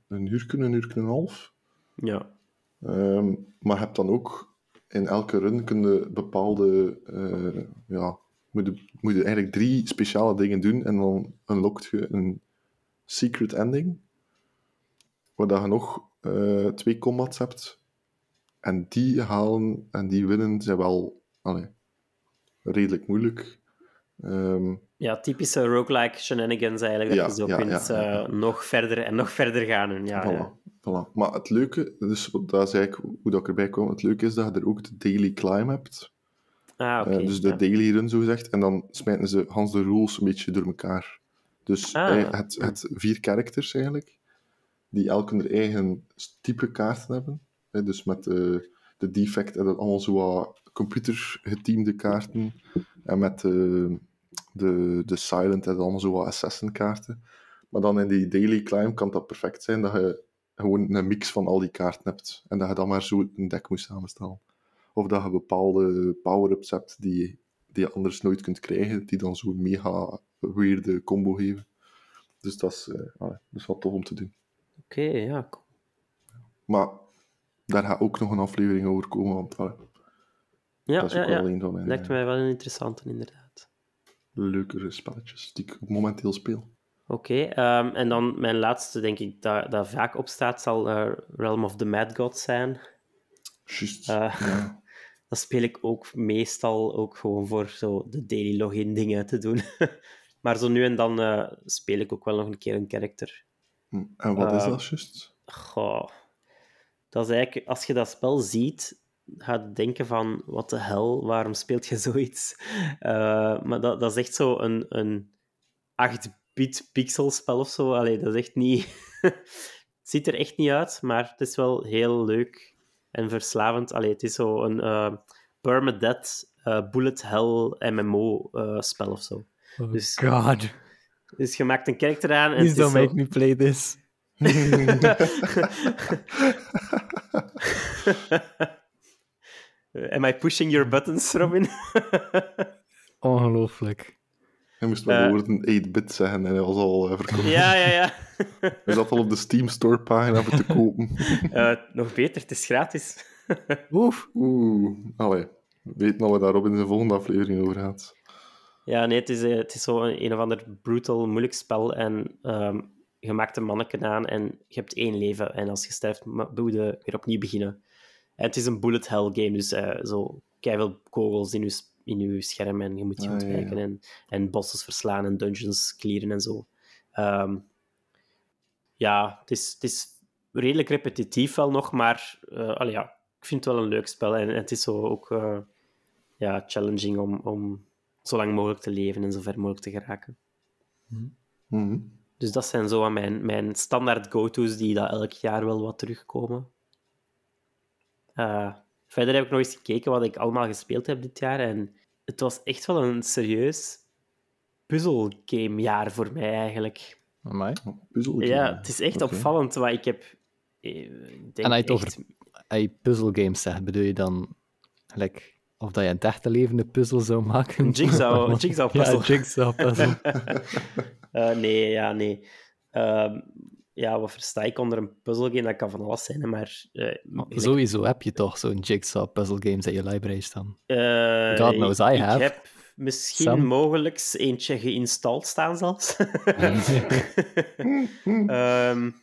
een uur, een uur en een half. Ja. Um, maar je hebt dan ook... In elke run kun je bepaalde... Uh, ja, moet je, moet je eigenlijk drie speciale dingen doen en dan unlockt je een secret ending, waar dat je nog uh, twee combats hebt. En die halen en die winnen zijn wel allee, redelijk moeilijk. Um, ja, typische roguelike shenanigans eigenlijk, dat ja, je zo ja, kunt ja, ja. Uh, nog verder en nog verder gaan. Ja, voilà, ja. Voilà. Maar het leuke, dus dat is eigenlijk hoe dat ik erbij kwam, het leuke is dat je er ook de daily climb hebt. Ah, oké. Okay, uh, dus de ja. daily run, zogezegd, en dan smijten ze Hans de rules een beetje door elkaar. Dus ah. hij, het, het vier characters eigenlijk, die elk hun eigen type kaarten hebben. Hè, dus met uh, de defect en dat allemaal zo wat computergeteamde kaarten. En met... Uh, De, de Silent en allemaal zo wat assassin-kaarten. Maar dan in die daily climb kan dat perfect zijn dat je gewoon een mix van al die kaarten hebt. En dat je dan maar zo een deck moet samenstellen. Of dat je bepaalde power-ups hebt die, die je anders nooit kunt krijgen, die dan zo'n mega weirde combo geven. Dus dat is, uh, allee, dat is wat tof om te doen. Oké, okay, ja. Cool. Maar daar gaat ook nog een aflevering over komen, want allee, ja, dat is ook ja, wel ja. een van mijn... Lijkt mij wel een interessante, inderdaad. leukere spelletjes die ik momenteel speel. Oké, okay, um, en dan mijn laatste, denk ik, dat, dat vaak op staat, zal uh, Realm of the Mad God zijn. Juist, uh, ja. Dat speel ik ook meestal ook gewoon voor zo de daily login dingen te doen. Maar zo nu en dan uh, speel ik ook wel nog een keer een karakter. En wat uh, is dat juist? Goh. Dat is eigenlijk, als je dat spel ziet, ga je denken van, wat de hel, waarom speelt je zoiets? Uh, maar dat, dat is echt zo een, een acht-bit pixelspel of zo. Allee, dat is echt niet... Het ziet er echt niet uit, maar het is wel heel leuk en verslavend. Allee, het is zo een uh, permadeath uh, bullet hell M M O uh, spel of zo. Oh dus, god. Dus je maakt een karakter aan... Please don't make zo... me play this. Am I pushing your buttons, Robin? Ongelooflijk. Hij moest wel de uh, woorden eight-bit zeggen en hij was al uh, verkocht. Ja, ja, ja. Hij zat al op de Steam Store pagina voor te kopen. uh, nog beter, het is gratis. Oef. Oeh. Allee, weet nou wat daar Robin in de volgende aflevering over gaat. Ja, nee, het is, het is zo een, een of ander brutal, moeilijk spel. En um, je maakt een manneken aan en je hebt één leven. En als je sterft, doe je weer opnieuw beginnen. En het is een bullet hell game, dus uh, zo keiveel kogels in je, in je scherm. En je moet je ah, ontwijken ja. en, en bosses verslaan en dungeons clearen en zo. Um, ja, het is, het is redelijk repetitief wel nog, maar uh, allee, ja, ik vind het wel een leuk spel. En, en het is zo ook uh, ja, challenging om... om zo lang mogelijk te leven en zo ver mogelijk te geraken. Mm-hmm. Dus dat zijn zo aan mijn, mijn standaard go-to's die dat elk jaar wel wat terugkomen. Uh, verder heb ik nog eens gekeken wat ik allemaal gespeeld heb dit jaar. En het was echt wel een serieus puzzelgamejaar voor mij eigenlijk. Amai. Puzzelgame. Ja, het is echt okay. Opvallend wat ik heb... Ik denk en als je het over echt... puzzelgames zegt, bedoel je dan... Like... Of dat je een echte levende puzzel zou maken. Een jigsaw, een jigsaw puzzel. Ja, een jigsaw puzzel. uh, nee, ja, nee. Uh, ja, wat versta ik onder een puzzelgame? Dat kan van alles zijn, maar... Uh, maar sowieso ik... heb je toch zo'n jigsaw puzzelgames in je library staan? Uh, God knows I have. Ik heb misschien Sam. mogelijk eentje geïnstalleerd staan zelfs. um,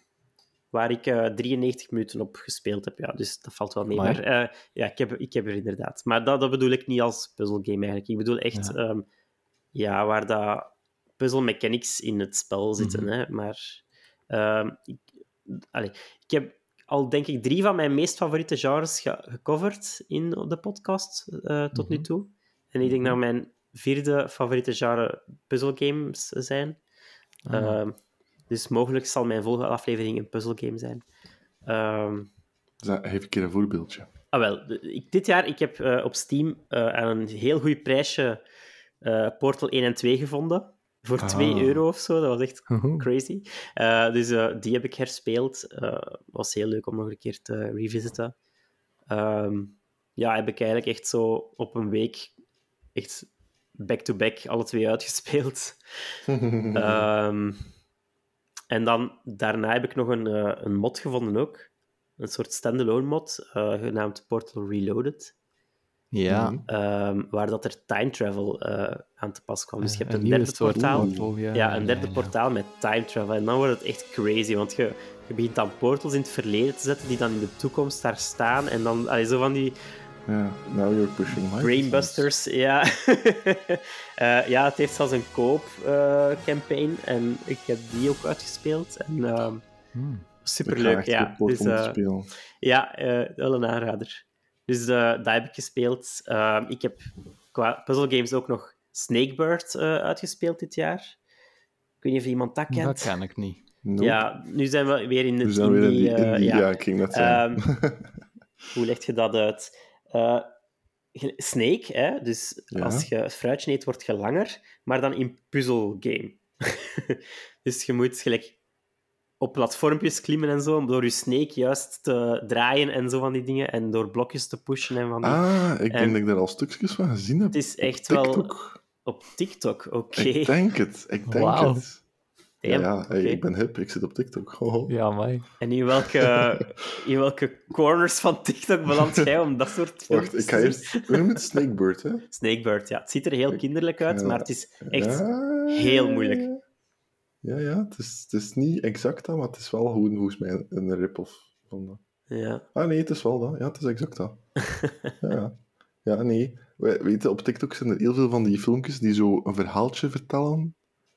waar ik uh, drieënnegentig minuten op gespeeld heb. Ja, dus dat valt wel mee. Maar, maar uh, ja, ik heb, ik heb er inderdaad. Maar dat, dat bedoel ik niet als puzzelgame eigenlijk. Ik bedoel echt ja. Um, ja, waar dat puzzelmechanics in het spel zitten. Mm-hmm. Hè? Maar um, ik, allee, ik heb al, denk ik, drie van mijn meest favoriete genres ge- gecoverd in de podcast uh, tot mm-hmm. nu toe. En ik denk mm-hmm. dat mijn vierde favoriete genre puzzelgames zijn. Ah, ja. um, Dus mogelijk zal mijn volgende aflevering een puzzelgame zijn. Um... Even een keer een voorbeeldje. Ah, wel. Ik, dit jaar ik heb uh, op Steam uh, aan een heel goed prijsje uh, Portal één en twee gevonden. Voor ah. twee euro of zo. Dat was echt crazy. Uh, dus uh, die heb ik herspeeld. Het uh, was heel leuk om nog een keer te revisiten. Um, ja, heb ik eigenlijk echt zo op een week echt back-to-back alle twee uitgespeeld. um, En dan, daarna heb ik nog een, uh, een mod gevonden ook. Een soort standalone mod, uh, genaamd Portal Reloaded. Ja. Um, waar dat er time travel uh, aan te pas kwam. Dus je hebt een, een derde portaal. Portal, ja. ja, een derde ja, ja, ja. portaal met time travel. En dan wordt het echt crazy, want je, je begint dan portals in het verleden te zetten die dan in de toekomst daar staan. En dan, allee, zo van die... Ja, now you're pushing my Brainbusters, ja. uh, ja, het heeft zelfs een koop-campaign. Uh, en ik heb die ook uitgespeeld. En, uh, hmm. superleuk, ja. Dus, uh, ja, uh, wel een aanrader. Dus uh, dat heb ik gespeeld. Uh, ik heb qua puzzelgames ook nog Snakebird uh, uitgespeeld dit jaar. Ik weet niet of iemand dat kent. Dat kan ik niet. Nope. Ja, nu zijn we weer in de nu zijn we in die... die, uh, die ja. ja, ik ging dat zijn. Um, hoe leg je dat uit? Uh, snake, hè? Dus ja. als je fruitje eet, wordt je langer, maar dan in puzzelgame. Dus je moet gelijk op platformpjes klimmen en zo, door je snake juist te draaien en zo van die dingen, en door blokjes te pushen en van die... Ah, ik en... denk dat ik daar al stukjes van gezien heb. Het is echt TikTok. wel... Op TikTok, oké. Okay. Ik denk het, ik denk wow. het. Ja, ja hey, okay. Ik ben hip, ik zit op TikTok. Oh. Ja, amai. En in welke, in welke corners van TikTok beland jij om dat soort films Wacht, ik ga eerst... We noemen het Snakebird, hè? Snakebird, ja. Het ziet er heel kinderlijk uit, ja. maar het is echt ja. heel moeilijk. Ja, ja. Het is, het is niet exact dat, maar het is wel gewoon volgens mij een rip-off van dat. Ja. Ah nee, het is wel dat. Ja, het is exact dat. ja. ja, nee. We weten, op TikTok zijn er heel veel van die filmpjes die zo een verhaaltje vertellen...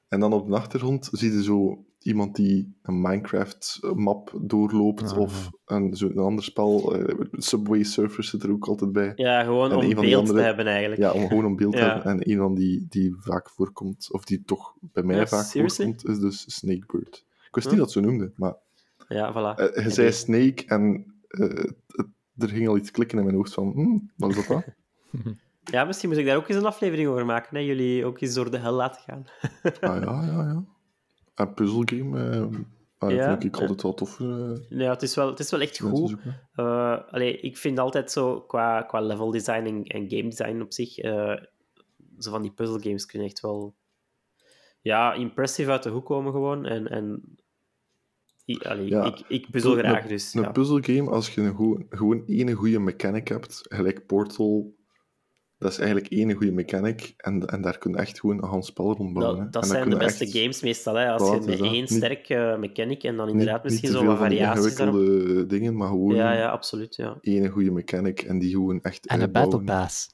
En dan op de achtergrond zie je zo iemand die een Minecraft-map doorloopt ah, of een, zo een ander spel. Uh, Subway Surfers zit er ook altijd bij. Ja, gewoon en om beeld andere, te hebben eigenlijk. Ja, om, gewoon om beeld te ja. hebben. En een van die die vaak voorkomt, of die toch bij mij ja, vaak seriously? voorkomt, is dus Snakebird. Ik wist huh? niet dat ze noemde, maar... Ja, voilà. Uh, je okay. zei Snake en uh, uh, er ging al iets klikken in mijn hoofd van... Hmm, wat is dat dan? Ja, misschien moet ik daar ook eens een aflevering over maken. Hè? Jullie ook eens door de hel laten gaan. ah ja, ja, ja. Een puzzelgame, eh, ah, ja, vind ik ja. altijd wel tof. Eh, ja, het is wel, het is wel echt goed. Uh, allee, ik vind altijd zo, qua, qua level design en, en game design op zich, uh, zo van die puzzelgames kunnen echt wel ja, impressief uit de hoek komen gewoon. En, en ik, allee, ja, ik, ik puzzel graag, dus... Een ja. puzzelgame, als je een goe- gewoon één goede mechanic hebt, gelijk Portal... Dat is eigenlijk één goede mechanic en, en daar kun je echt gewoon een hand spel rondbouwen. Dat, dat zijn de beste echt... games meestal, hè. Als Plaat, je met één niet, sterke mechanic en dan inderdaad niet, misschien niet zo wat variaties daarop. Niet ingewikkelde dingen, maar gewoon ja, ja, absoluut, ja. één goede mechanic en die gewoon echt En uitbouwen. Een battle pass.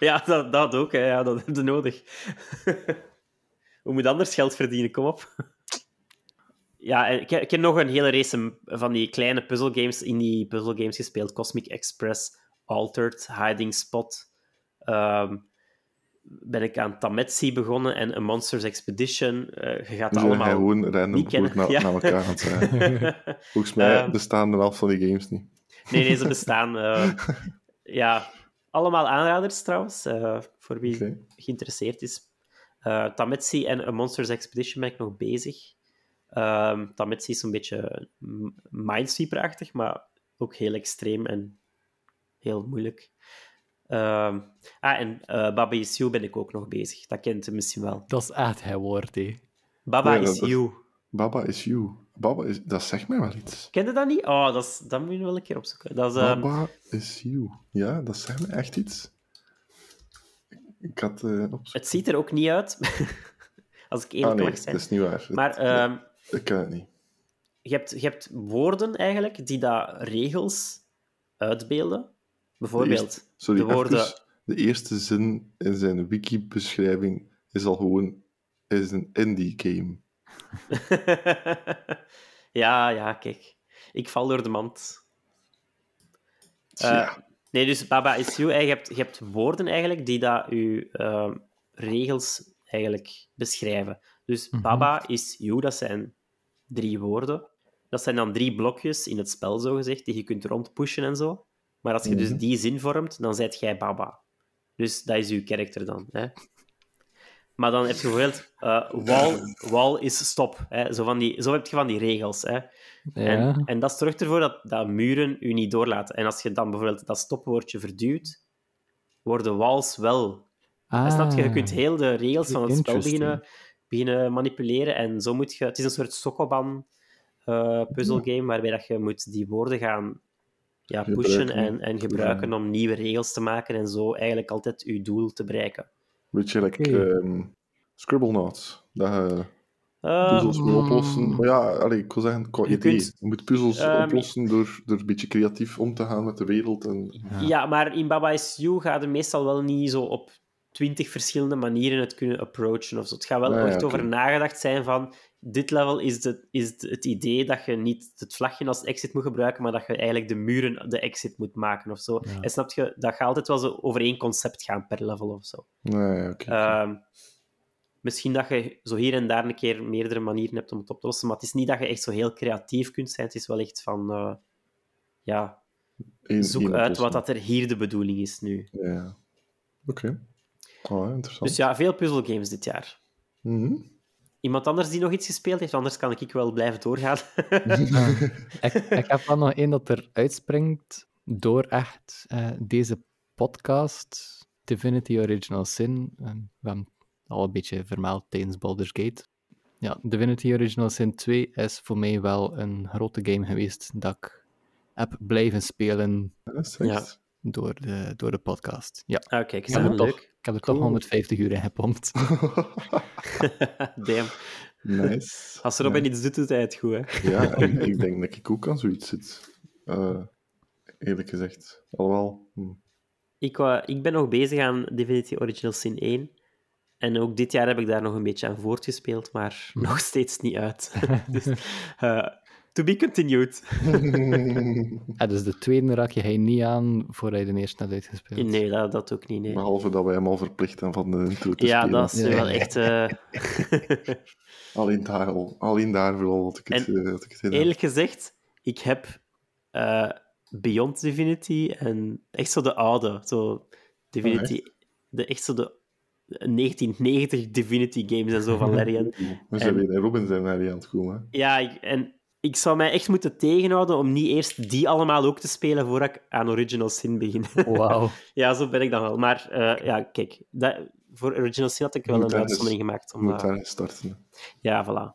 ja, dat, dat ook, hè. Ja, dat heb je nodig. Hoe moet anders geld verdienen? Kom op. Ja, ik heb, ik heb nog een hele race van die kleine puzzelgames in die puzzelgames gespeeld. Cosmic Express... Altered, Hiding Spot. Um, ben ik aan Tametsi begonnen en A Monsters Expedition. Uh, je gaat dus allemaal gewoon random niet kennen. Na, ja. naar elkaar gaan zeggen. Volgens mij um, bestaan de helft van die games niet. Nee, nee, ze bestaan. Uh, ja, allemaal aanraders trouwens, uh, voor wie okay. geïnteresseerd is. Uh, Tametsi en A Monsters Expedition ben ik nog bezig. Um, Tametsi is een beetje Minesweeper-achtig, maar ook heel extreem en heel moeilijk. Uh, ah, en uh, Baba is You ben ik ook nog bezig. Dat kent u misschien wel. Dat is echt het woord, hé. Baba ja, is You. Is, Baba is You. Baba is... Dat zegt mij wel iets. Ken je dat niet? Oh, dat, is, dat moet je wel een keer opzoeken. Dat is, um... Baba is You. Ja, dat zegt mij echt iets. Ik had uh, opzoeken. Het ziet er ook niet uit. Als ik eerlijk ah, nee, mag zijn. Dat is niet waar. Maar... Het, um... nee, ik ken het niet. Je hebt, je hebt woorden eigenlijk die dat regels uitbeelden. Bijvoorbeeld, de, eerste, sorry, de woorden... Even, de eerste zin in zijn wiki-beschrijving is al gewoon... is een indie-game. ja, ja, kijk. Ik val door de mand. Uh, nee, dus Baba is You. Je hebt, je hebt woorden eigenlijk die dat je uh, regels eigenlijk beschrijven. Dus mm-hmm. Baba is You, dat zijn drie woorden. Dat zijn dan drie blokjes in het spel, zogezegd, die je kunt rondpushen en zo. Maar als je mm-hmm. dus die zin vormt, dan zijt jij Baba. Dus dat is je karakter dan. Hè? Maar dan heb je bijvoorbeeld... Uh, wall, wall is stop. Hè? Zo, van die, zo heb je van die regels. Hè? Ja. En, en dat zorgt ervoor dat, dat muren je niet doorlaten. En als je dan bijvoorbeeld dat stopwoordje verduwt, worden walls wel. Ah, snap je? Je kunt heel de regels van het spel beginnen, beginnen manipuleren. En zo moet je... Het is een soort Sokoban-puzzelgame, uh, ja. waarbij dat je moet die woorden gaan... Ja, pushen en, en gebruiken ja. om nieuwe regels te maken en zo eigenlijk altijd je doel te bereiken. Weet je, like, okay. um, Scribblenauts. Dat je uh, puzzels moet oplossen. Maar ja, allee, ik wil zeggen, qua je idee. Kunt, je moet puzzels um, oplossen door, door een beetje creatief om te gaan met de wereld. En, ja. ja, maar in Baba is You gaat het meestal wel niet zo op twintig verschillende manieren het kunnen approachen of zo. Het gaat wel nou, echt ja, okay. over nagedacht zijn van... Dit level is, de, is het idee dat je niet het vlagje als exit moet gebruiken, maar dat je eigenlijk de muren de exit moet maken of zo. Ja. En snap je, dat gaat altijd wel zo over één concept gaan per level of zo. Nee, okay, um, okay. Misschien dat je zo hier en daar een keer meerdere manieren hebt om het op te lossen, maar het is niet dat je echt zo heel creatief kunt zijn. Het is wel echt van... Uh, ja, Eén, zoek uit wat dat er hier de bedoeling is nu. Ja, oké. Okay. Oh, interessant. Dus ja, veel puzzelgames dit jaar. Mhm. Iemand anders die nog iets gespeeld heeft, anders kan ik wel blijven doorgaan. ja. ik, ik heb wel nog één dat er uitspringt door echt uh, deze podcast, Divinity Original Sin. En we hebben al een beetje vermeld tijdens Baldur's Gate. Ja, Divinity Original Sin twee is voor mij wel een grote game geweest dat ik heb blijven spelen ja. door, de, door de podcast. Ja, ah, kijk, ik heb er, toch, ik heb er cool. toch honderdvijftig uur in gepompt. Damn. Nice. Als Robin ja. iets doet, doet hij het goed, hè? Ja, en ik denk dat ik ook aan zoiets zit. Uh, eerlijk gezegd. Alhoewel... Hm. Ik, uh, ik ben nog bezig aan Divinity Original Sin één. En ook dit jaar heb ik daar nog een beetje aan voortgespeeld, maar hm. nog steeds niet uit. Dus, uh, to be continued. Ja, dus de tweede raak je hij niet aan voordat je de eerste net uitgespeeld. Nee, dat, dat ook niet. Nee. Behalve dat wij hem al verplicht hebben van de intro te ja, spelen. Dat is ja. wel echt... Uh... alleen, daar, alleen daarvoor al wat ik het, en, wat ik het eerlijk heb. Gezegd, ik heb... Uh, Beyond Divinity en echt zo de oude, zo Divinity, oh, echt? De, echt zo de negentien negentig Divinity games en zo van Larian. We zijn weer Robin zijn naar die aan het komen. Ja, ik, en ik zou mij echt moeten tegenhouden om niet eerst die allemaal ook te spelen voordat ik aan Original Sin begin. Wauw. Ja, zo ben ik dan wel. Maar uh, ja, kijk, dat, voor Original Sin had ik wel moet een uitzondering eens, gemaakt. Om moet daar eens starten. Ja, voilà.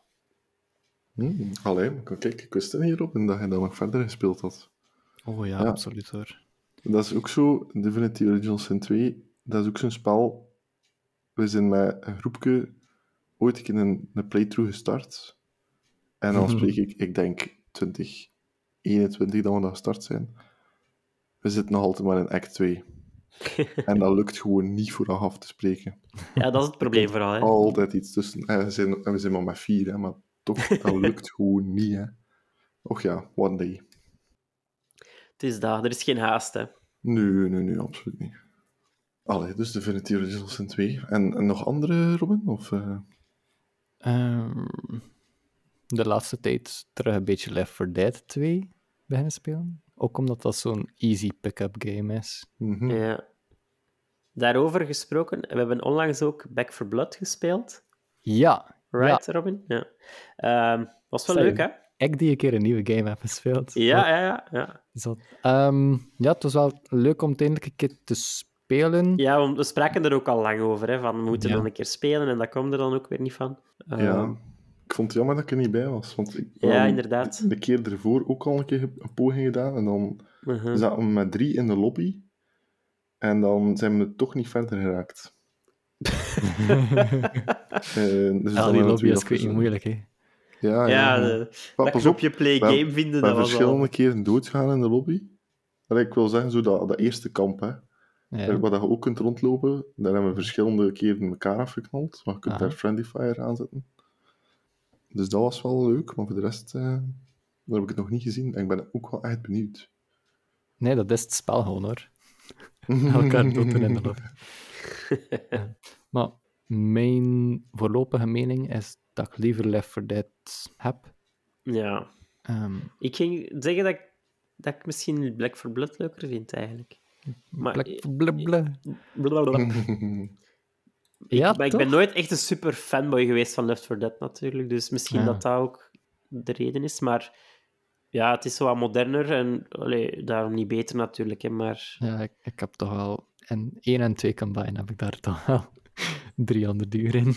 Hmm, alleen, kijk, ik wist het niet, Robin, dat je dat nog verder gespeeld had. Oh ja, ja, absoluut hoor. Dat is ook zo, Divinity Original Sin twee, dat is ook zo'n spel. We zijn met een groepje ooit in een, een playthrough gestart. En dan mm-hmm. spreek ik, ik denk, twintig eenentwintig dat we dan gestart zijn. We zitten nog altijd maar in act twee. En dat lukt gewoon niet vooraf af te spreken. Ja, dat is het probleem vooral. Hè? Altijd iets tussen. En we zijn, en we zijn maar met vier, hè, maar toch, dat lukt gewoon niet. Hè. Och ja, one day. Het is dat. Er is geen haast, hè? Nee, nee, nee, absoluut niet. Allee, dus Divinity Original Sin twee. En, en nog andere, Robin? Of, uh... um, de laatste tijd terug een beetje Left four Dead twee beginnen spelen. Ook omdat dat zo'n easy pick-up game is. Mm-hmm. Ja. Daarover gesproken, we hebben onlangs ook Back four Blood gespeeld. Ja. Right, ja. Robin? Ja. Um, was wel Sorry. leuk, hè? Ik die een keer een nieuwe game heb gespeeld. Ja, ja, ja. Ja. Zo. Um, ja, het was wel leuk om het eindelijk een keer te spelen. Ja, we spraken er ook al lang over, hè, van we moeten ja. dan een keer spelen en dat kwam er dan ook weer niet van. Uh, ja, ik vond het jammer dat ik er niet bij was. Want ik ja, inderdaad. De keer ervoor ook al een keer een poging gedaan en dan uh-huh. zaten we met drie in de lobby en dan zijn we toch niet verder geraakt. uh, dus ja, die lobby is niet moeilijk, hè. Ja, ja, ja. De, maar, dat knopje play game ben, vinden, ben dat was verschillende al... keren doodgaan in de lobby. En ik wil zeggen, zo dat, dat eerste kamp, hè. Ja. Waar je ook kunt rondlopen, daar hebben we verschillende keren elkaar afgeknald. Maar je kunt ah. daar Friendly Fire aanzetten. Dus dat was wel leuk, maar voor de rest eh, daar heb ik het nog niet gezien. En ik ben ook wel echt benieuwd. Nee, dat is het spel gewoon, hoor. Elkaar doden in de lobby. Ja. Maar mijn voorlopige mening is... dat ik liever Left four Dead heb. Ja. Um, ik ging zeggen dat ik, dat ik misschien Black four Blood leuker vind, eigenlijk. Maar, Black four Blood. Blablabla. Ja, ik, maar ik ben nooit echt een super fanboy geweest van Left four Dead, natuurlijk. Dus misschien ja. dat dat ook de reden is. Maar ja, het is zo wat moderner en allee, daarom niet beter, natuurlijk. Hè, maar... Ja, ik, ik heb toch wel... En één en twee combine heb ik daar toch wel driehonderd uur in.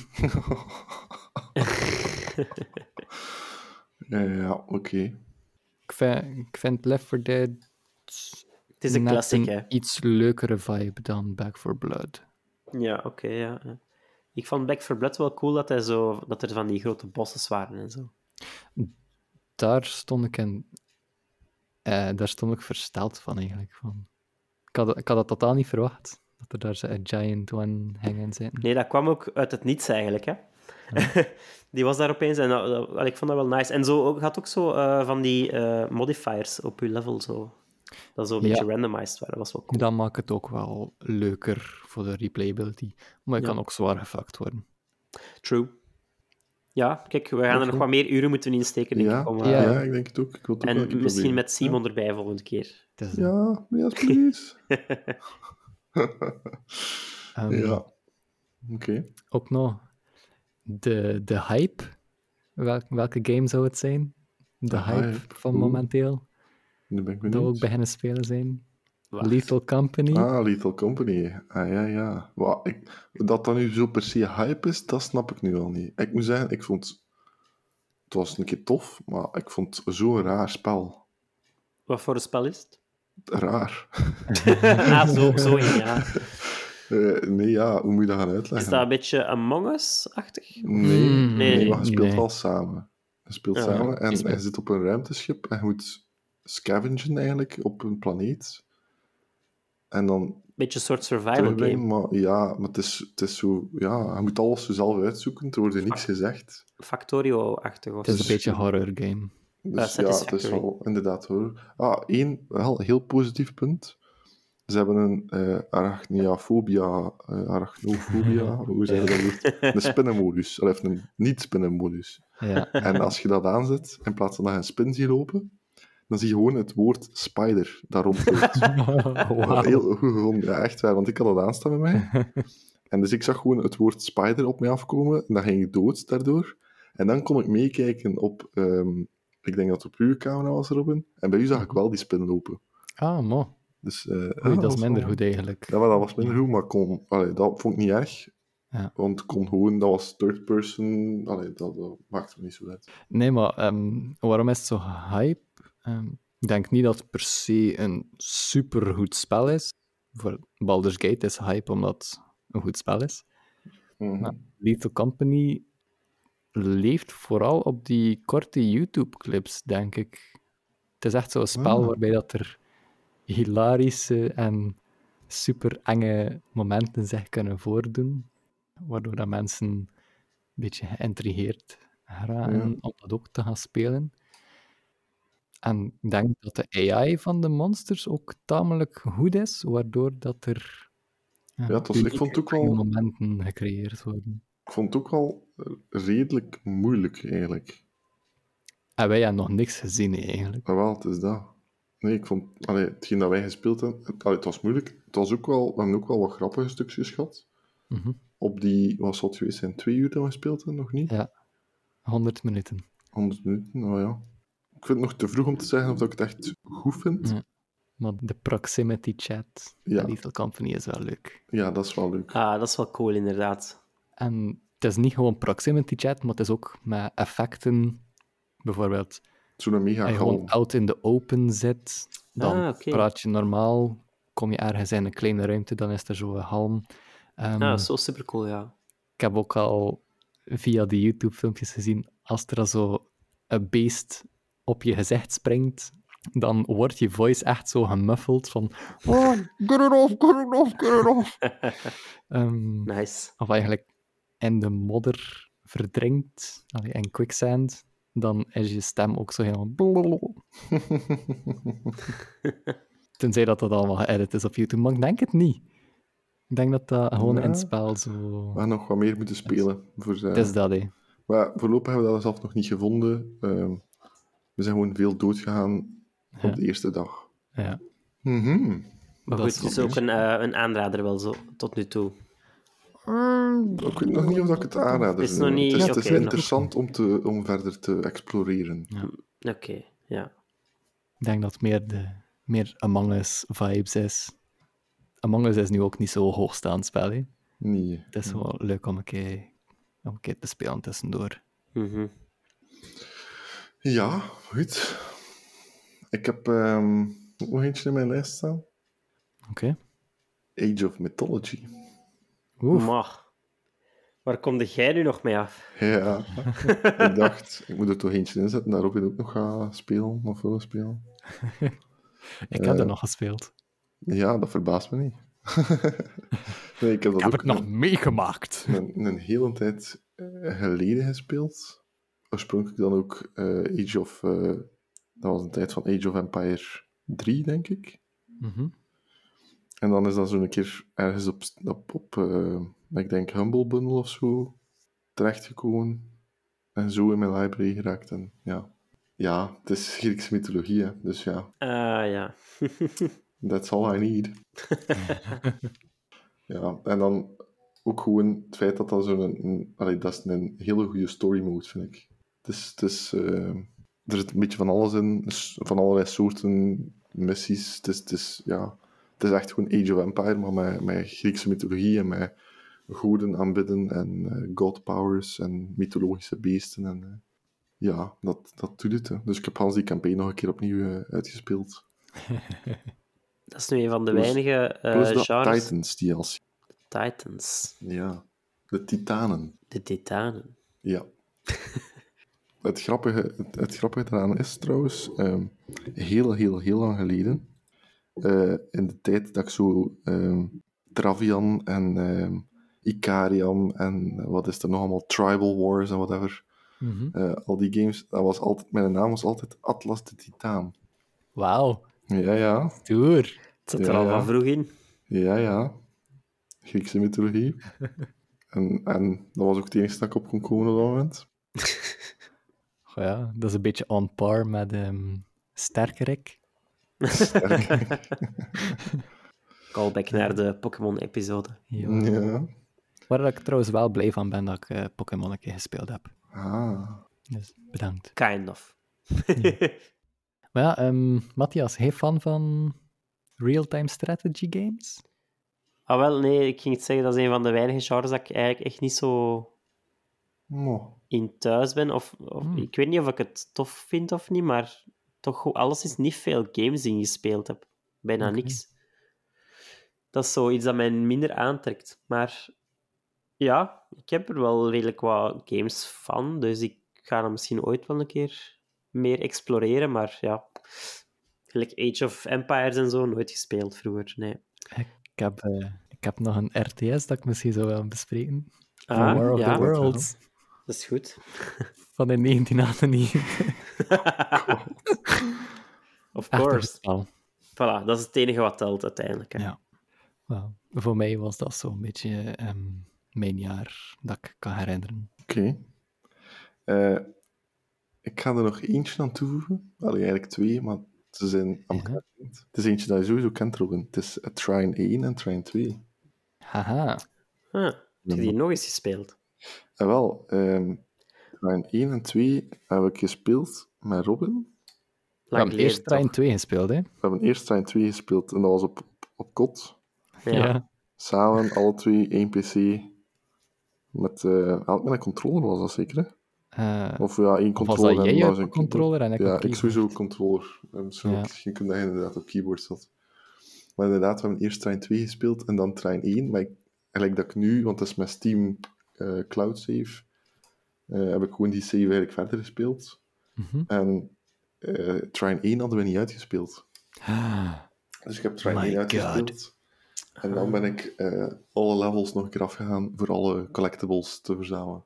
ja, ja oké. Okay. Ik, vind, ik vind Left four Dead... Het is een klassiek, hè? Iets leukere vibe dan Back four Blood. Ja, oké, okay, ja. Ik vond Back four Blood wel cool dat, hij zo, dat er van die grote bosses waren en zo. Daar stond ik in... Eh, daar stond ik versteld van, eigenlijk. Van. Ik, had, ik had dat totaal niet verwacht. Dat er daar een giant one hangen zijn. Nee, dat kwam ook uit het niets, eigenlijk, hè? Ja. Die was daar opeens en dat, dat, ik vond dat wel nice. En zo had ook zo uh, van die uh, modifiers op je level zo. Dat zo een ja. beetje randomized waren. Dat was wel cool. Dat maakt het ook wel leuker voor de replayability. Maar je ja. kan ook zwaar gefakt worden. True. Ja, kijk, we gaan okay. er nog wat meer uren moeten insteken, denk ja. ik. Om, uh, ja, ja, ik denk het ook. Ik wil het en ook misschien proberen. Met Simon ja. erbij volgende keer. Dus, ja, ja, please. um, ja. Oké. Okay. Ook nog. De, de hype. Wel, welke game zou het zijn? De, de hype, hype van momenteel. Nu ben ik benieuwd. Dat we ook beginnen spelen zijn. Wacht. Lethal Company. Ah, Lethal Company. Ah, ja, ja. Wow, ik, dat dat nu zo per se hype is, dat snap ik nu al niet. Ik moet zeggen, ik vond... Het was een keer tof, maar ik vond het zo'n raar spel. Wat voor een spel is het? Raar. ah, zo, zo in, ja. Uh, nee, ja, hoe moet je dat gaan uitleggen? Is dat een beetje Among Us-achtig? Nee, mm, nee, nee, maar je speelt nee. wel samen. Je speelt ja, samen en je zit op een ruimteschip en je moet scavengen eigenlijk op een planeet. En dan... Beetje een soort survival game. Maar, ja, maar het is, het is zo... Ja, je moet alles zelf uitzoeken, er wordt niks gezegd. Factorio-achtig of zo. Het is een beetje een horror game. Dus, uh, ja, het is wel inderdaad horror. Ah, één wel heel positief punt. Ze hebben een uh, arachniafobia... Uh, arachnofobia... hoe zeg je dat woord? Een spinnenmodus. Of een niet-spinnenmodus. Ja. En als je dat aanzet, in plaats van dat je een spin ziet lopen... Dan zie je gewoon het woord spider daar rondloopt. Wow. Heel goed gevonden. Ja, echt waar, want ik had dat aanstaan bij mij. En dus ik zag gewoon het woord spider op mij afkomen. En dan ging ik dood daardoor. En dan kon ik meekijken op... Um, ik denk dat het op uw camera was, Robin. En bij u zag ik wel die spin lopen. Ah, man. Dus, uh, Oei, ja, dat, dat is minder wel... goed eigenlijk. Ja, maar dat was minder goed, maar kon... Allee, dat vond ik niet erg. Ja. Want kon gewoon, dat was third person. Allee, dat, dat maakte me niet zo uit. Nee, maar um, waarom is het zo hype? Um, ik denk niet dat het per se een supergoed spel is. Voor Baldur's Gate is hype omdat het een goed spel is. Mm-hmm. Maar Lethal Company leeft vooral op die korte YouTube-clips, denk ik. Het is echt zo'n spel mm. waarbij dat er hilarische en super enge momenten zich kunnen voordoen, waardoor dat mensen een beetje geïntrigeerd raken ja. om dat ook te gaan spelen. En ik denk dat de A I van de monsters ook tamelijk goed is, waardoor dat er ja, ja, dus ik vond ook wel, momenten gecreëerd worden. Ik vond het ook wel redelijk moeilijk, eigenlijk. En wij hebben nog niks gezien, eigenlijk. Ja, wel, het is dat. Nee, ik vond... Allee, hetgeen dat wij gespeeld hebben... Allee, het was moeilijk. Het was ook wel, we hebben ook wel wat grappige stukjes gehad. Mm-hmm. Op die... Wat zou het geweest zijn? Twee uur dat we gespeeld hebben, nog niet? Ja. honderd minuten. honderd minuten, nou ja. Ik vind het nog te vroeg om te zeggen of ik het echt goed vind. Ja, maar de proximity chat ja. bij Lethal Company is wel leuk. Ja, dat is wel leuk. Ah, dat is wel cool, inderdaad. En het is niet gewoon proximity chat, maar het is ook met effecten. Bijvoorbeeld, zo'n mega als je gewoon gal. out in the open zit, dan ah, okay. praat je normaal. Kom je ergens in een kleine ruimte, dan is er zo'n halm. Um, ah, zo supercool, ja. Ik heb ook al via die YouTube-filmpjes gezien, als er zo een beest... op je gezicht springt, dan wordt je voice echt zo gemuffeld van... Oh, get it off, get it off, get it off. um, nice. Of eigenlijk in de modder verdrinkt, in quicksand, dan is je stem ook zo helemaal... Tenzij dat dat allemaal geëdit is op YouTube, maar ik denk het niet. Ik denk dat dat gewoon ja, in het spel zo... We nog wat meer moeten spelen. Voor zijn... Het is dat, hé. Maar voorlopig hebben we dat zelf nog niet gevonden... Um... We zijn gewoon veel doodgegaan ja. op de eerste dag. Ja. Mm-hmm. Maar goed, het is ook een, uh, een aanrader wel zo, tot nu toe. Mm, ik weet nog niet of ik het aanrader is nog niet... Het is, okay, het is interessant nog... om, te, om verder te exploreren. Ja. Oké, okay, ja. Ik denk dat het meer, de, meer Among Us vibes is. Among Us is nu ook niet zo hoogstaand spel, hè? Nee. Het is nee. wel leuk om een, keer, om een keer te spelen tussendoor. Mhm. Ja, goed. Ik heb um, nog eentje in mijn lijst staan. Oké. Okay. Age of Mythology. Oeh. Maar, waar komde jij nu nog mee af? Ja, ik dacht, ik moet er toch eentje in zetten, daarop je ook nog gaan spelen, of willen spelen. ik heb uh, er nog gespeeld. Ja, dat verbaast me niet. nee, ik heb, dat ik heb ook het nog een, meegemaakt. Een, een hele tijd geleden gespeeld. Oorspronkelijk dan ook uh, Age of... Uh, dat was een tijd van Age of Empire drie, denk ik. Mm-hmm. En dan is dat zo'n keer ergens op... op, op uh, ik denk Humble Bundle of zo terechtgekomen. En zo in mijn library geraakt. En, ja. ja, het is Griekse mythologie, hè, dus ja. Ah, uh, ja. That's all I need. ja, en dan ook gewoon het feit dat dat zo'n... Allee, dat is een hele goede story mode, vind ik. Dus, dus, uh, er zit een beetje van alles in, van allerlei soorten missies. Dus, dus, ja, Het is echt gewoon Age of Empire, maar met, met Griekse mythologie en met goden aanbidden en uh, god powers en mythologische beesten. En, uh, ja, dat, dat doet het. Hè. Dus ik heb Hans die campagne nog een keer opnieuw uh, uitgespeeld. Dat is nu een van de plus, weinige uh, plus dat genres. Titans, die als... Titans. Ja, de titanen. De titanen. Ja. Het grappige, het, het grappige eraan is trouwens, um, heel, heel, heel lang geleden, uh, in de tijd dat ik zo um, Travian en um, Icarium en wat is er nog allemaal, Tribal Wars en whatever, mm-hmm. uh, al die games, dat was altijd, mijn naam was altijd Atlas de Titaan. Wauw. Ja, ja. Stoer. Het zat er ja, al ja. van vroeg in. Ja, ja. Griekse mythologie. en, en dat was ook het enige dat ik op kon komen op dat moment. Goh, ja, dat is een beetje on par met um, Sterkerek. Sterkerek. Callback naar de Pokémon-episode. Ja. ja. Waar ik trouwens wel blij van ben dat ik uh, Pokémon een keer gespeeld heb. Ah. Dus bedankt. Kind of. ja. Maar ja, um, Matthias, ben je fan van real-time strategy games? Ah wel, nee, ik ging het zeggen, dat is een van de weinige genres dat ik eigenlijk echt niet zo no. in thuis ben. Of, of mm. Ik weet niet of ik het tof vind of niet, maar toch alles is niet veel games in gespeeld heb. Bijna okay. niks. Dat is zoiets dat mij minder aantrekt. Maar ja, ik heb er wel redelijk wat games van, dus ik ga er misschien ooit wel een keer meer exploreren, maar ja, gelijk Age of Empires en zo, nooit gespeeld vroeger, nee. Ik heb, uh, ik heb nog een R T S dat ik misschien zou willen bespreken. Ah, van War of ja. the Worlds. Dat is goed. Van in negentien achtennegentig. Of course. Voilà, dat is het enige wat telt uiteindelijk. Hè. Ja. Well, voor mij was dat zo'n beetje um, mijn jaar dat ik kan herinneren. Oké. Okay. Eh... Uh... Ik ga er nog eentje aan toevoegen. Allee, eigenlijk twee, maar ze zijn aan elkaar. Ja. Het is eentje dat je sowieso kent, Robin. Het is Trine één en Trine twee. Haha. Ah, heb je die nog eens gespeeld? En wel, um, Trine één en twee hebben we gespeeld met Robin. We hebben eerst Trine twee gespeeld, hè? We hebben eerst Trine twee gespeeld en dat was op, op kot. Ja. ja. Samen, alle twee, één P C. Met, uh, met een controller was dat zeker, hè? Uh, of ja, één controller. Was dat jij een controller en ik ja, ik sowieso een controller. Misschien ja. kun je dat inderdaad op keyboard zat. Maar inderdaad, we hebben eerst Trine twee gespeeld en dan Trine één. Maar ik, eigenlijk dat ik nu, want dat is mijn Steam uh, Cloud Save, uh, heb ik gewoon die save eigenlijk verder gespeeld. Mm-hmm. En uh, Trine één hadden we niet uitgespeeld. Ah, dus ik heb Trine één uitgespeeld. God. En dan ben ik uh, alle levels nog een keer afgegaan voor alle collectibles te verzamelen.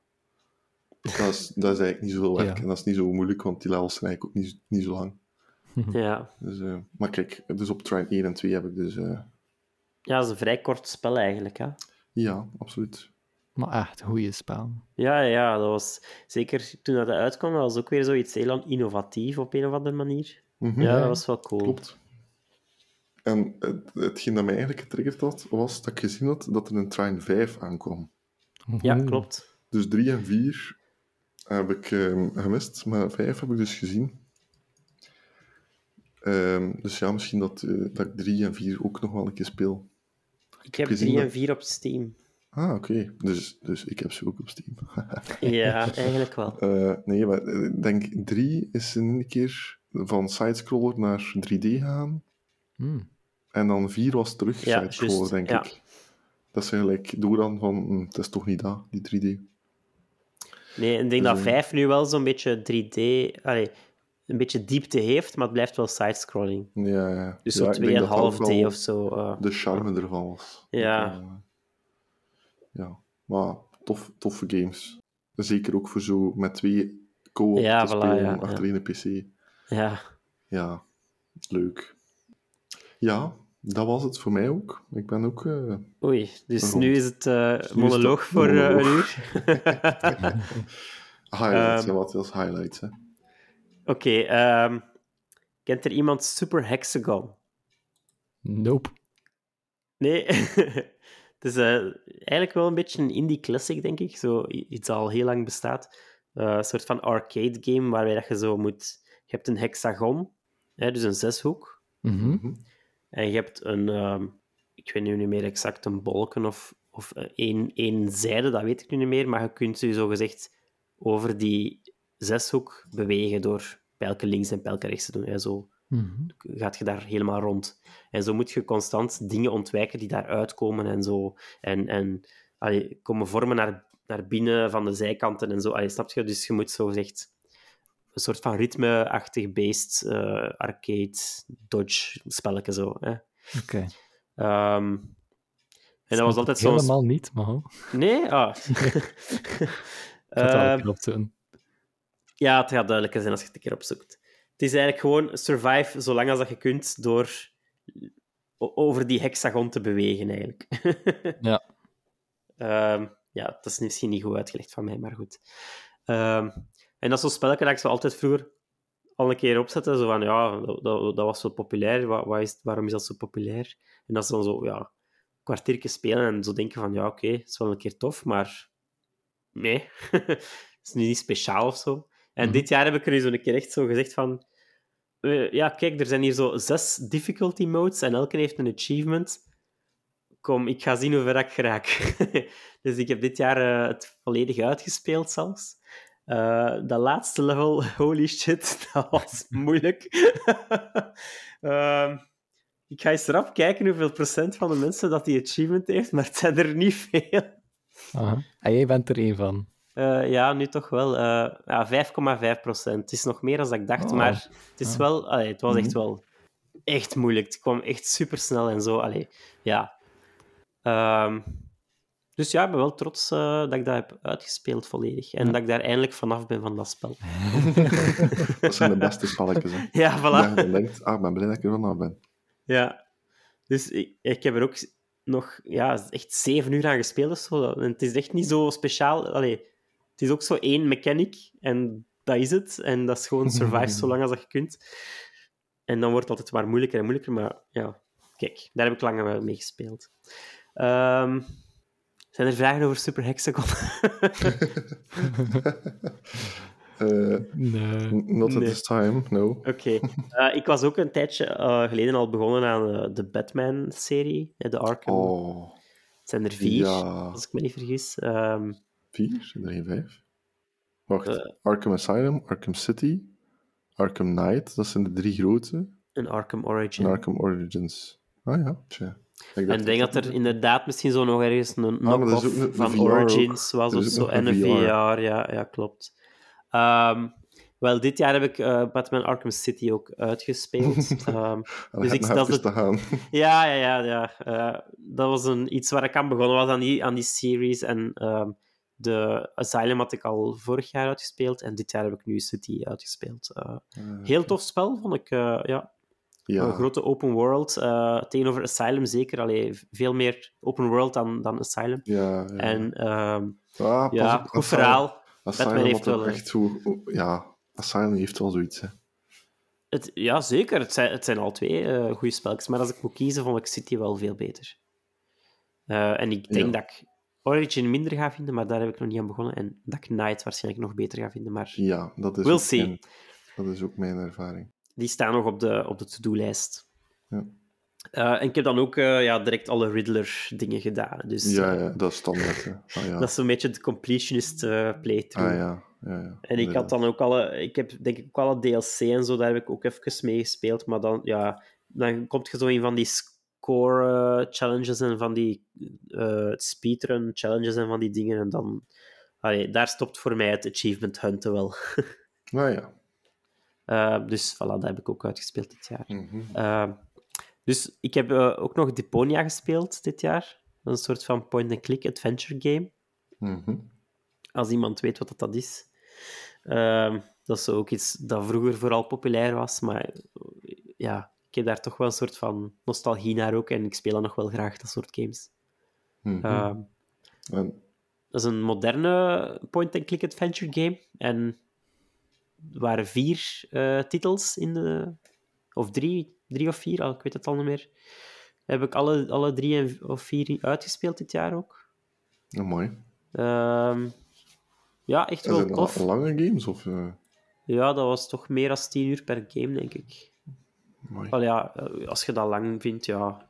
Dat is, dat is eigenlijk niet zoveel werk ja. en dat is niet zo moeilijk, want die levels zijn eigenlijk ook niet, niet zo lang. Ja. Dus, uh, maar kijk, dus op Trine één en twee heb ik dus... Uh... Ja, dat is een vrij kort spel eigenlijk, hè? Ja, absoluut. Maar echt, goeie spel. Ja, ja, dat was... Zeker toen dat uitkwam, dat was ook weer zoiets heel innovatief op een of andere manier. Mm-hmm, ja, ja, dat was wel cool. Klopt. En het, hetgeen dat mij eigenlijk getriggerd had, was dat ik gezien had dat er een Trine vijf aankwam. Ja, mm. klopt. Dus drie en vier... heb ik um, gemist, maar vijf heb ik dus gezien. Um, dus ja, misschien dat, uh, dat ik drie en vier ook nog wel een keer speel. Ik heb drie dat... en vier op Steam. Ah, oké. Okay. Dus, dus ik heb ze ook op Steam. ja, eigenlijk wel. Uh, nee, maar ik denk drie is een keer van sidescroller naar drie D gaan. Hmm. En dan vier was terug ja, sidescroller, denk ja. ik. Dat is eigenlijk door dan van, het is toch niet dat, die drie D. Nee, ik denk dat vijf nu wel zo'n beetje drie D... Allee, een beetje diepte heeft, maar het blijft wel sidescrolling. Ja, ja. Dus zo'n ja, twee komma vijf D of zo. Uh, de charme ja. ervan was. Ja. Uh, ja. Maar tof, toffe games. Zeker ook voor zo met twee co-op ja, te voilà, spelen ja, achterin ja. de P C. Ja. Ja. Leuk. Ja, dat was het voor mij ook. Ik ben ook... Uh, Oei, dus rond. Nu is het uh, dus nu monoloog is het voor monoloog. Uh, een uur. Highlights, um, wat als highlights, hè. Oké, okay, um, kent er iemand Super Hexagon? Nope. Nee. Het is uh, eigenlijk wel een beetje een indie classic, denk ik. Zo, iets dat al heel lang bestaat. Uh, een soort van arcade game waarbij dat je zo moet... Je hebt een hexagon, hè, dus een zeshoek. Mm-hmm. En je hebt een, uh, ik weet nu niet meer exact, een bolken of, of één, één zijde, dat weet ik nu niet meer, maar je kunt je zogezegd over die zeshoek bewegen door pijlke links en pijlke rechts te doen. En zo mm-hmm. gaat je daar helemaal rond. En zo moet je constant dingen ontwijken die daaruit komen en zo. En, en allee, komen vormen naar, naar binnen van de zijkanten en zo. Allee, snap je? Dus je moet zogezegd een soort van ritme-achtig beest, uh, arcade, dodge, spelletje zo. Oké. Okay. Um, en dat was altijd zo'n... Helemaal niet, maar... Nee? Ah. uh, ja, het gaat duidelijker zijn als je het een keer opzoekt. Het is eigenlijk gewoon survive zolang als dat je kunt door over die hexagon te bewegen, eigenlijk. ja. Um, ja, dat is misschien niet goed uitgelegd van mij, maar goed. Um, En dat is zo'n spelletje dat ik zo altijd vroeger al een keer opzette. Zo van, ja, dat, dat, dat was zo populair. Wat, wat is, waarom is dat zo populair? En dat is dan zo, ja, een kwartiertje spelen en zo denken van, ja, oké, okay, dat is wel een keer tof, maar nee. Het is nu niet speciaal of zo. En mm-hmm. dit jaar heb ik er nu zo'n keer echt zo gezegd van, uh, ja, kijk, er zijn hier zo zes difficulty modes en elke heeft een achievement. Kom, ik ga zien hoe ver ik geraak. Dus ik heb dit jaar uh, het volledig uitgespeeld zelfs. Uh, dat laatste level, holy shit, dat was moeilijk. uh, ik ga eens erop kijken hoeveel procent van de mensen dat die achievement heeft, maar het zijn er niet veel. Aha. En jij bent er één van? Uh, ja, nu toch wel. Uh, ja, vijf komma vijf procent. Het is nog meer dan ik dacht, oh. maar het, is oh. wel, allee, het was echt mm-hmm. wel echt moeilijk. Het kwam echt supersnel en zo. Allee, ja. Um, Dus ja, ik ben wel trots uh, dat ik dat heb uitgespeeld volledig. En ja. dat ik daar eindelijk vanaf ben van dat spel. Dat zijn de beste spelletjes. Hè. Ja, voilà. Je denkt, ah, ik ben blij dat ik er vanaf ben. Ja. Dus ik, ik heb er ook nog ja, echt zeven uur aan gespeeld. Dus zo. En het is echt niet zo speciaal. Allee, het is ook zo één mechanic. En dat is het. En dat is gewoon survive zo lang als dat je kunt. En dan wordt het altijd maar moeilijker en moeilijker. Maar ja, kijk, daar heb ik lang mee gespeeld. Ehm... Um, Zijn er vragen over Super Hexagon? uh, nee. Not at nee. this time, no. Oké. Okay. Uh, ik was ook een tijdje uh, geleden al begonnen aan uh, de Batman-serie, de Arkham. Oh. Het zijn er vier, ja. als ik me niet vergis. Um, vier? Zijn er geen vijf? Wacht, uh, Arkham Asylum, Arkham City, Arkham Knight, dat zijn de drie grote. En Arkham Origins. En Arkham Origins. Ah ja, tja. Ik en ik denk dat er inderdaad misschien zo nog ergens een knock-off ah, een, van een Origins ook. Was of zo. En een V R, ja, ja klopt. Um, wel, dit jaar heb ik uh, Batman Arkham City ook uitgespeeld. Um, dus ik dat het... te gaan. Ja, ja, ja. ja. Uh, dat was een, iets waar ik aan begonnen was, aan die, aan die series. En um, de Asylum had ik al vorig jaar uitgespeeld. En dit jaar heb ik nu City uitgespeeld. Uh, uh, heel tof spel, vond ik. Uh, ja. Ja. Een grote open world. Uh, tegenover Asylum zeker. Allee, veel meer open world dan, dan Asylum. Ja, ja. En um, ah, ja, op, goed Asylum. Verhaal. Asylum Batman heeft wel echt hoe, hoe, ja, Asylum heeft wel zoiets. Hè. Het, ja, zeker. Het zijn, het zijn al twee uh, goede spelletjes. Maar als ik moet kiezen, vond ik City wel veel beter. Uh, en ik denk ja. dat ik Origin minder ga vinden, maar daar heb ik nog niet aan begonnen. En dat ik Knight waarschijnlijk nog beter ga vinden. Maar ja, dat is we'll ook see. Mijn, dat is ook mijn ervaring. Die staan nog op de, op de to-do-lijst. Ja. Uh, en ik heb dan ook uh, ja, direct alle Riddler-dingen gedaan. Dus, ja, ja, dat is standaard. Ah, ja. Dat is zo'n beetje de completionist uh, playthrough. Ah, ja. Ja, ja. En ik had dan ook alle... Ik heb denk ik ook alle D L C en zo, daar heb ik ook even mee gespeeld. Maar dan, ja, dan kom je zo in van die score-challenges en van die uh, speedrun-challenges en van die dingen. En dan... Allee, daar stopt voor mij het achievement hunten wel. Nou ja. Uh, dus voilà, dat heb ik ook uitgespeeld dit jaar. Mm-hmm. Uh, dus ik heb uh, ook nog Deponia gespeeld dit jaar. Een soort van point-and-click adventure game. Mm-hmm. Als iemand weet wat dat is. Uh, dat is ook iets dat vroeger vooral populair was. Maar uh, ja, ik heb daar toch wel een soort van nostalgie naar ook. En ik speel dan nog wel graag dat soort games. Mm-hmm. Uh, en... Dat is een moderne point-and-click adventure game. En... Er waren vier uh, titels in de... Of drie, drie of vier, oh, ik weet het al niet meer. Heb ik alle, alle drie of vier uitgespeeld dit jaar ook. Oh, mooi. Um, ja, echt wel tof. Lange games? Of, uh... Ja, dat was toch meer dan tien uur per game, denk ik. Wel ja, als je dat lang vindt, ja,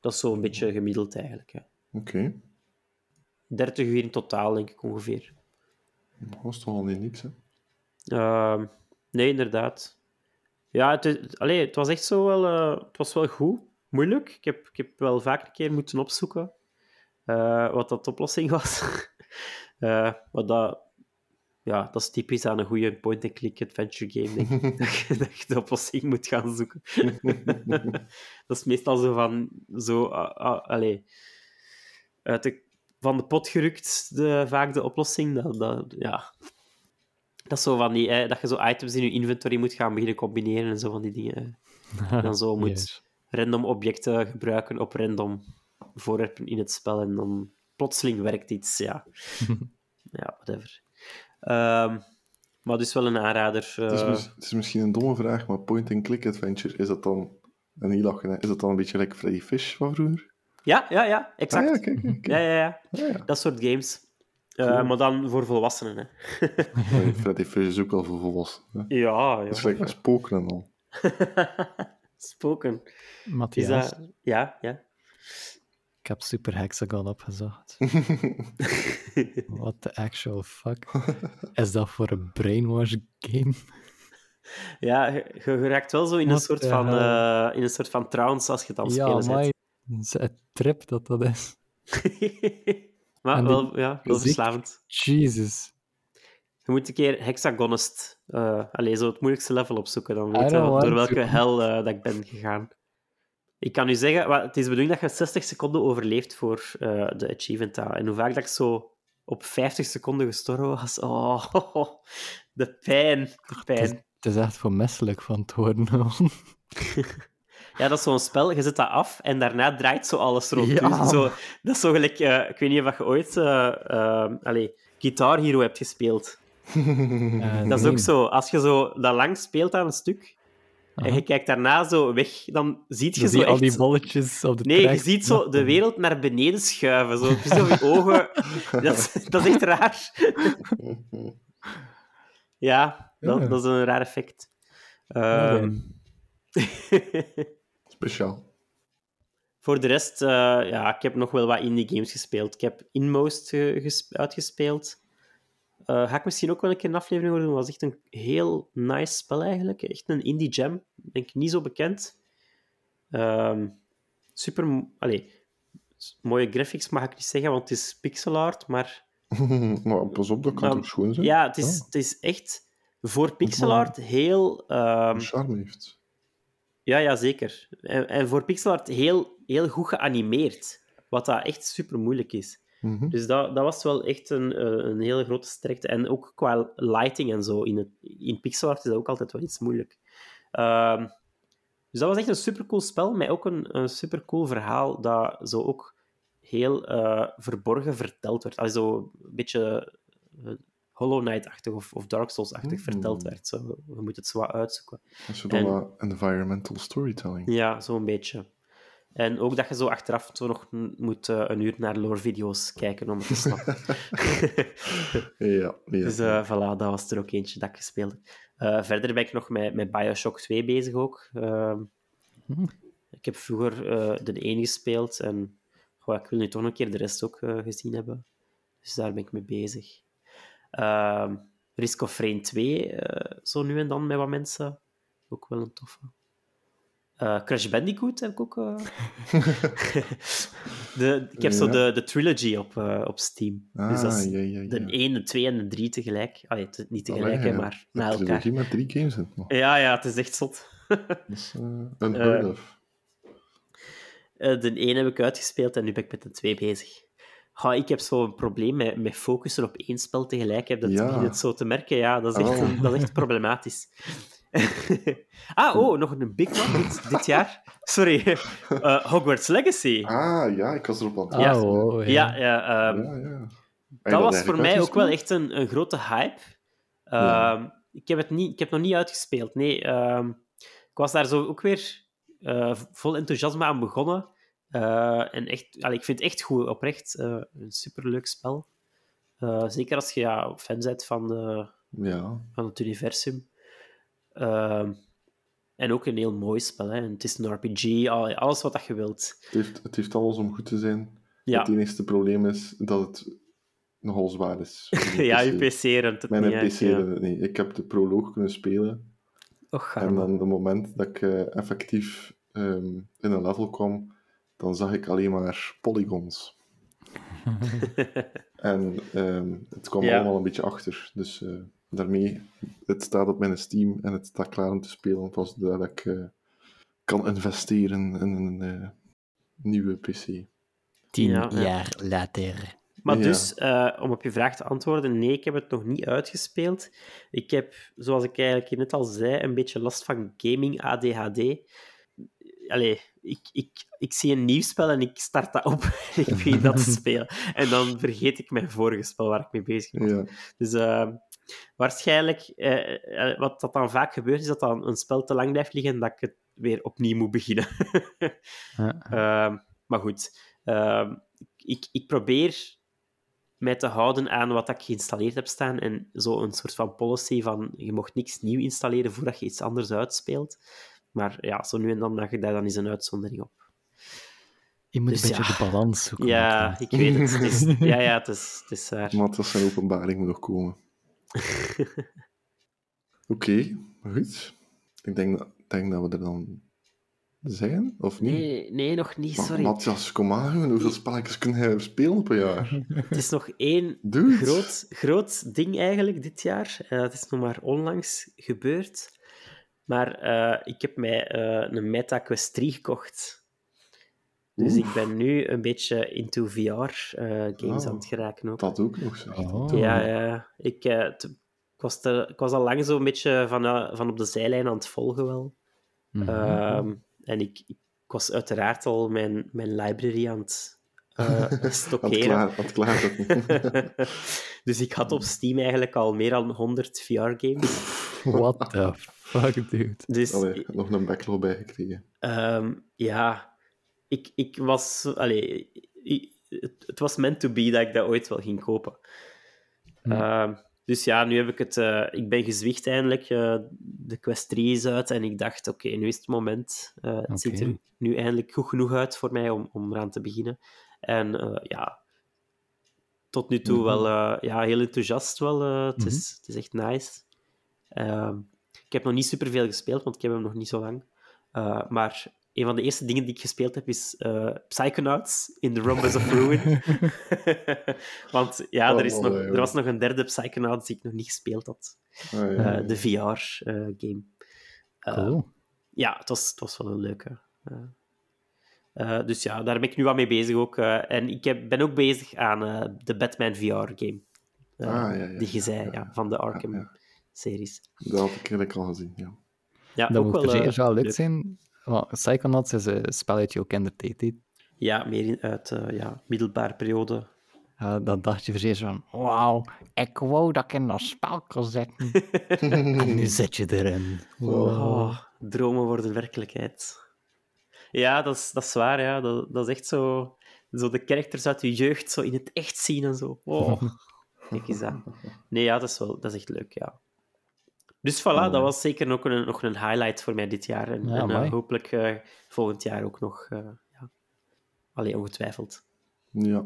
dat is zo'n beetje gemiddeld eigenlijk. Oké. Okay. dertig uur in totaal, denk ik ongeveer. Dat was toch al niet niks, hè? Uh, nee, inderdaad. Ja, het, het, allee, het was echt zo wel... Uh, het was wel goed. Moeilijk. Ik heb, ik heb wel vaak een keer moeten opzoeken uh, wat dat de oplossing was. uh, maar dat... Ja, dat is typisch aan een goede point-and-click adventure game, denk ik. dat, je, dat je de oplossing moet gaan zoeken. dat is meestal zo van... Zo, uh, uh, allee, uit de, van de pot gerukt, de, vaak de oplossing. Dat, dat, ja. dat is zo van die... Eh, dat je zo items in je inventory moet gaan beginnen combineren en zo van die dingen. En dan zo moet yes. random objecten gebruiken op random voorwerpen in het spel. En dan plotseling werkt iets, ja. ja, whatever. Um, maar dus wel een aanrader. Uh... Het, is mis, het is misschien een domme vraag, maar point-and-click adventure, is dat dan... En niet lachen, hè, is dat dan een beetje like Freddy Fish van vroeger? Ja, ja, ja, exact. Ah, ja, kijk, kijk, kijk. Ja, ja, ja. Ah, ja. Dat soort games. Uh, maar dan voor volwassenen, hè. nee, Freddy Fish is ook al voor volwassenen. Hè. Ja, ja. Dat is gelijk spoken en al. spoken. Mathias. Dat... Ja, ja. Ik heb Super Hexagon opgezocht. What the actual fuck? Is dat voor een brainwash game? ja, je, je raakt wel zo in, een soort, van, uh, in een soort van trance als je het aan het ja, spelen bent. Het trip dat dat is. maar wel, ja, wel verslavend. Jesus. Je moet een keer hexagonist, uh, allez, zo het moeilijkste level opzoeken, dan weet je door welke to... hel uh, dat ik ben gegaan. Ik kan u zeggen, het is de bedoeling dat je zestig seconden overleeft voor uh, de achievement. En hoe vaak dat ik zo op vijftig seconden gestorven was, oh, oh, oh. de pijn, de pijn. Het is, het is echt voor misselijk van het worden. Ja, dat is zo'n spel. Je zet dat af en daarna draait zo alles rond. Ja. Dus zo, dat is zo gelijk... Uh, ik weet niet of je ooit uh, uh, allez, Guitar Hero hebt gespeeld. Uh, dat is nee. ook zo. Als je zo dat lang speelt aan een stuk... Uh-huh. En je kijkt daarna zo weg, dan ziet je dan zo zie echt... al die bolletjes op de Nee, track. Je ziet zo de wereld naar beneden schuiven. Zo precies op je ogen. Dat is, dat is echt raar. ja, dat, dat is een raar effect. Uh... Speciaal. Voor de rest, uh, ja, ik heb nog wel wat indie games gespeeld. Ik heb Inmost ge- ges- uitgespeeld. Uh, ga ik misschien ook wel een keer een aflevering over doen. Dat was echt een heel nice spel eigenlijk. Echt een indie jam. Denk ik niet zo bekend. Um, super... Allee, mooie graphics mag ik niet zeggen, want het is pixel art, maar... maar pas op, dat kan um, toch schoon zijn? Ja, het is, ja. Het is echt voor pixel art heel... Um, charme heeft. Ja, ja, zeker. En, en voor pixel art heel, heel goed geanimeerd. Wat dat echt super moeilijk is. Mm-hmm. Dus dat, dat was wel echt een, een hele grote sterkte. En ook qua lighting en zo. In, het, in pixel art is dat ook altijd wel iets moeilijk. Um, dus dat was echt een supercool spel, maar ook een, een supercool verhaal dat zo ook heel uh, verborgen verteld werd. Allee, zo een beetje uh, Hollow Knight-achtig of, of Dark Souls-achtig mm-hmm. verteld werd. Zo, we moeten het zo wat uitzoeken. Dat is wel wat environmental storytelling. Ja, zo'n beetje. En ook dat je zo achteraf zo nog moet uh, een uur naar lore-video's kijken om het te snappen. ja, ja. Dus uh, voilà, dat was er ook eentje dat ik gespeeld heb. Uh, verder ben ik nog met, met Bioshock twee bezig ook. Uh, mm. Ik heb vroeger uh, de één gespeeld en goh, ik wil nu toch een keer de rest ook uh, gezien hebben. Dus daar ben ik mee bezig. Uh, Risk of Rain twee, uh, zo nu en dan met wat mensen. Ook wel een toffe. Uh, Crash Bandicoot heb ik ook... Uh... de, ik heb ja. zo de, de trilogy op, uh, op Steam. Ah, dus dat is ja, ja, ja. de één, de twee en de drie tegelijk. Allee, te, niet tegelijk, Allee, hè, ja. maar na elkaar. Trilogie met drie games in. Ja, ja, het is echt zot. dat is uh, unheard of. Uh, uh, de één heb ik uitgespeeld en nu ben ik met de twee bezig. Oh, ik heb zo'n probleem met, met focussen op één spel tegelijk. Ik heb dat ja. het zo te merken. Ja, dat is echt, oh. dat is echt problematisch. ah, oh, nog een big one dit, dit jaar. Sorry. Uh, Hogwarts Legacy. Ah, ja, ik was erop aan het ja. Oh, ja. Ja, ja, um, ja, ja. Dat, dat was voor mij ook wel echt een, een grote hype. Um, ja. Ik heb het niet, ik heb nog niet uitgespeeld. Nee, um, ik was daar zo ook weer uh, vol enthousiasme aan begonnen. Uh, en echt, allee, ik vind het echt goed, oprecht. Uh, een superleuk spel. Uh, zeker als je ja, fan bent van, uh, ja. van het universum. Uh, En ook een heel mooi spel. Hè. Het is een R P G, alles wat je wilt. Het heeft, het heeft alles om goed te zijn. Ja. Het enigste probleem is dat het nogal zwaar is. Ja, je P C runt het Mijn niet. Mijn P C runt ja. het niet. Ik heb de proloog kunnen spelen. Och, en dan op het moment dat ik uh, effectief um, in een level kwam, dan zag ik alleen maar polygons. en um, het kwam ja. allemaal een beetje achter. Dus... Uh, Daarmee, het staat op mijn Steam en het staat klaar om te spelen pas dat ik uh, kan investeren in een uh, nieuwe P C. Tien ja. jaar later. Maar ja. dus, uh, om op je vraag te antwoorden, nee, ik heb het nog niet uitgespeeld. Ik heb, zoals ik eigenlijk net al zei, een beetje last van gaming A D H D. Allee, ik, ik, ik zie een nieuw spel en ik start dat op. Ik begin dat te spelen. En dan vergeet ik mijn vorige spel waar ik mee bezig was. Ja. Dus... Uh, waarschijnlijk, eh, wat dat dan vaak gebeurt, is dat dan een spel te lang blijft liggen en dat ik het weer opnieuw moet beginnen. uh, maar goed, uh, ik, ik probeer mij te houden aan wat ik geïnstalleerd heb staan en zo een soort van policy van je mocht niks nieuw installeren voordat je iets anders uitspeelt. Maar ja, zo nu en dan, daar dan is een uitzondering op. Je moet dus een beetje ja. de balans zoeken. Ja, ik weet het. het is, ja, ja, het is, het is waar. Maar dat is een openbaring moet nog komen. Oké, okay, goed. Ik denk dat, denk dat we er dan zijn, of niet? Nee, nee nog niet, sorry. Ma- Mathias, kom aan, hoeveel spelletjes kunnen jij spelen op een jaar? Het is nog één groot, groot ding eigenlijk dit jaar. Uh, het is nog maar onlangs gebeurd. Maar uh, ik heb mij uh, een MetaQuest drie gekocht. Dus Oef. ik ben nu een beetje into V R-games uh, oh, aan het geraken ook. Dat ook nog zo. Oh. Ja, ja. Ik, uh, t- ik, was te, ik was al lang zo'n beetje van, uh, van op de zijlijn aan het volgen wel. Mm-hmm. Um, en ik, ik was uiteraard al mijn, mijn library aan het uh, stockeren. Had klaar, had klaar. Dus ik had op Steam eigenlijk al meer dan honderd V R-games. What the fuck, dude. Dus, Allee, nog een backlog bijgekregen. Um, ja... Ik, ik was... Allee, ik, het, het was meant to be dat ik dat ooit wel ging kopen. Mm. Uh, dus ja, nu heb ik het... Uh, ik ben gezwicht eindelijk. Uh, de Quest drie is uit en ik dacht, oké, okay, nu is het moment. Uh, het okay. ziet er nu eindelijk goed genoeg uit voor mij om, om eraan te beginnen. En uh, ja... Tot nu toe mm-hmm. wel uh, ja, heel enthousiast wel. Uh, het, mm-hmm. is, het is echt nice. Uh, ik heb nog niet superveel gespeeld, want ik heb hem nog niet zo lang. Uh, maar... Een van de eerste dingen die ik gespeeld heb is uh, Psychonauts in The Robbers of Ruin. Want ja, oh, er, is oh, nog, er was nog een derde Psychonauts die ik nog niet gespeeld had. Oh, ja, ja. Uh, de V R-game. Uh, cool. Uh, ja, het was, het was wel een leuke. Uh, uh, dus ja, daar ben ik nu wat mee bezig ook. Uh, en ik heb, ben ook bezig aan uh, de Batman V R-game. Uh, ah, ja, ja, die je zei, ja, ja. Ja, van de Arkham-series. Ja, ja. Dat had ik eigenlijk al gezien, ja. ja dat ook moet wel, uh, wel leuk zijn... Well, Psychonauts is een spelletje ook in de tijd. Ja, meer uit uh, ja, middelbare periode. Uh, dan dacht je verzeer van... Wauw, ik wou dat ik in dat spel kon zetten. En nu zit je erin. Wow. Oh, dromen worden werkelijkheid. Ja, dat is, dat is waar. Ja. Dat, dat is echt zo... Zo de characters uit je jeugd zo in het echt zien en zo. Oh, kijk eens aan. Nee, ja, dat is, wel, dat is echt leuk, ja. Dus voilà, oh. dat was zeker nog een, nog een highlight voor mij dit jaar. En, ja, en uh, hopelijk uh, volgend jaar ook nog. Uh, ja. Allee, ongetwijfeld. Ja,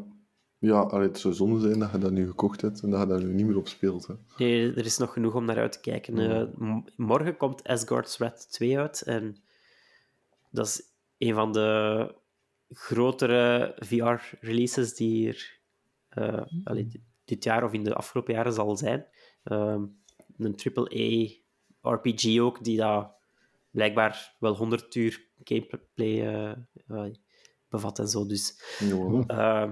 ja allee, het zou zonde zijn dat je dat nu gekocht hebt en dat je daar nu niet meer op speelt. Hè. Nee, er is nog genoeg om naar uit te kijken. Ja. Uh, m- morgen komt Asgard's Wrath twee uit. En dat is een van de grotere V R-releases die er uh, allee, dit, dit jaar of in de afgelopen jaren zal zijn. Uh, Een triple A R P G ook, die daar blijkbaar wel honderd uur gameplay uh, bevat en zo. Dus wow. uh,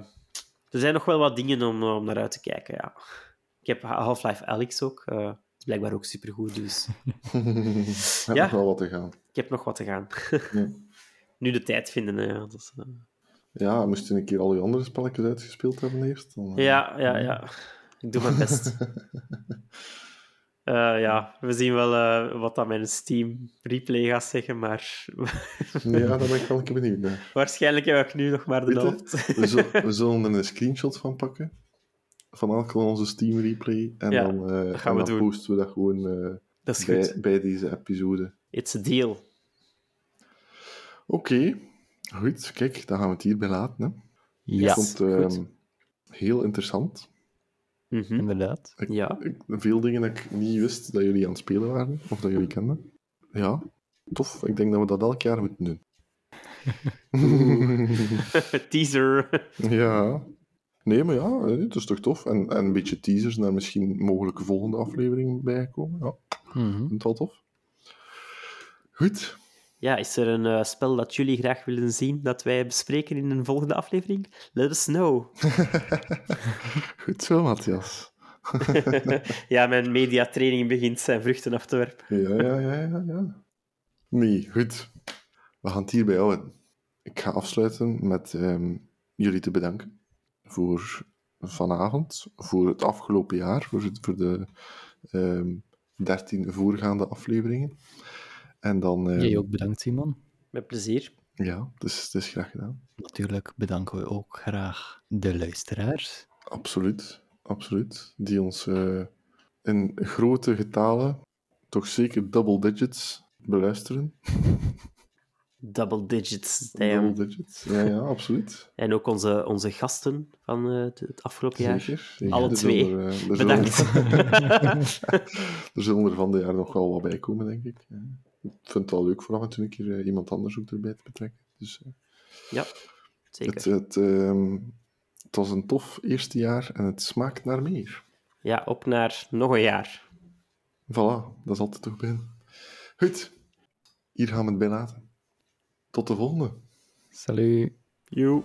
er zijn nog wel wat dingen om, om naar uit te kijken, ja. Ik heb Half-Life Alyx ook. Uh, blijkbaar ook supergoed, dus... Ik heb ja, nog wel wat te gaan. Ik heb nog wat te gaan. Ja. Nu de tijd vinden, hè. Dat is, uh... Ja, moest je een keer al je andere spelletjes uitgespeeld hebben eerst. Dan, uh... Ja, ja, ja. Ik doe mijn best. Uh, ja, we zien wel uh, wat dat mijn Steam replay gaat zeggen, maar... Ja, daar ben ik wel een keer benieuwd naar. Waarschijnlijk heb ik nu nog maar de helft. We, z- we zullen er een screenshot van pakken, van elke onze Steam replay, en ja, dan, uh, gaan en we dan doen. posten we dat gewoon uh, dat bij, bij deze episode. It's a deal. Oké, okay. Goed. Kijk, dan gaan we het hierbij laten. Hè. Ja, ik vond het uh, heel interessant. Mm-hmm. Inderdaad. Ik, ja. ik, veel dingen dat ik niet wist dat jullie aan het spelen waren, of dat jullie kenden. Ja, tof. Ik denk dat we dat elk jaar moeten doen. Teaser. Ja. Nee, maar ja, het is toch tof. En, en een beetje teasers naar misschien mogelijke volgende afleveringen bijkomen. Ja, mm-hmm. Ik vind het wel tof. Goed. Ja, is er een uh, spel dat jullie graag willen zien dat wij bespreken in een volgende aflevering? Let us know. Goed zo, Mathias. Ja, mijn mediatraining begint zijn vruchten af te werpen. ja, ja, ja, ja, ja. Nee, goed. We gaan het hierbij houden. Ik ga afsluiten met um, jullie te bedanken voor vanavond, voor het afgelopen jaar, voor, het, voor de um, dertien voorgaande afleveringen. En dan, uh... Jij ook bedankt, Simon. Met plezier. Ja, het is, het is graag gedaan. Natuurlijk bedanken we ook graag de luisteraars. Absoluut, absoluut. Die ons uh, in grote getalen, toch zeker double digits, beluisteren. Double digits, damn. Double digits, ja, ja, absoluut. En ook onze, onze gasten van uh, het afgelopen jaar. Zeker. Ja, alle twee. Zullen er, uh, bedankt. Zullen er, er zullen er van dit jaar nog wel wat bij komen, denk ik. Ja. Ik vind het wel leuk vooraf en toe een keer uh, iemand anders ook erbij te betrekken. Dus, uh, ja, zeker. Het, het, uh, het was een tof eerste jaar en het smaakt naar meer. Ja, op naar nog een jaar. Voilà, dat is altijd toch binnen. Goed, hier gaan we het bij laten. Tot de volgende. Salut. Yo.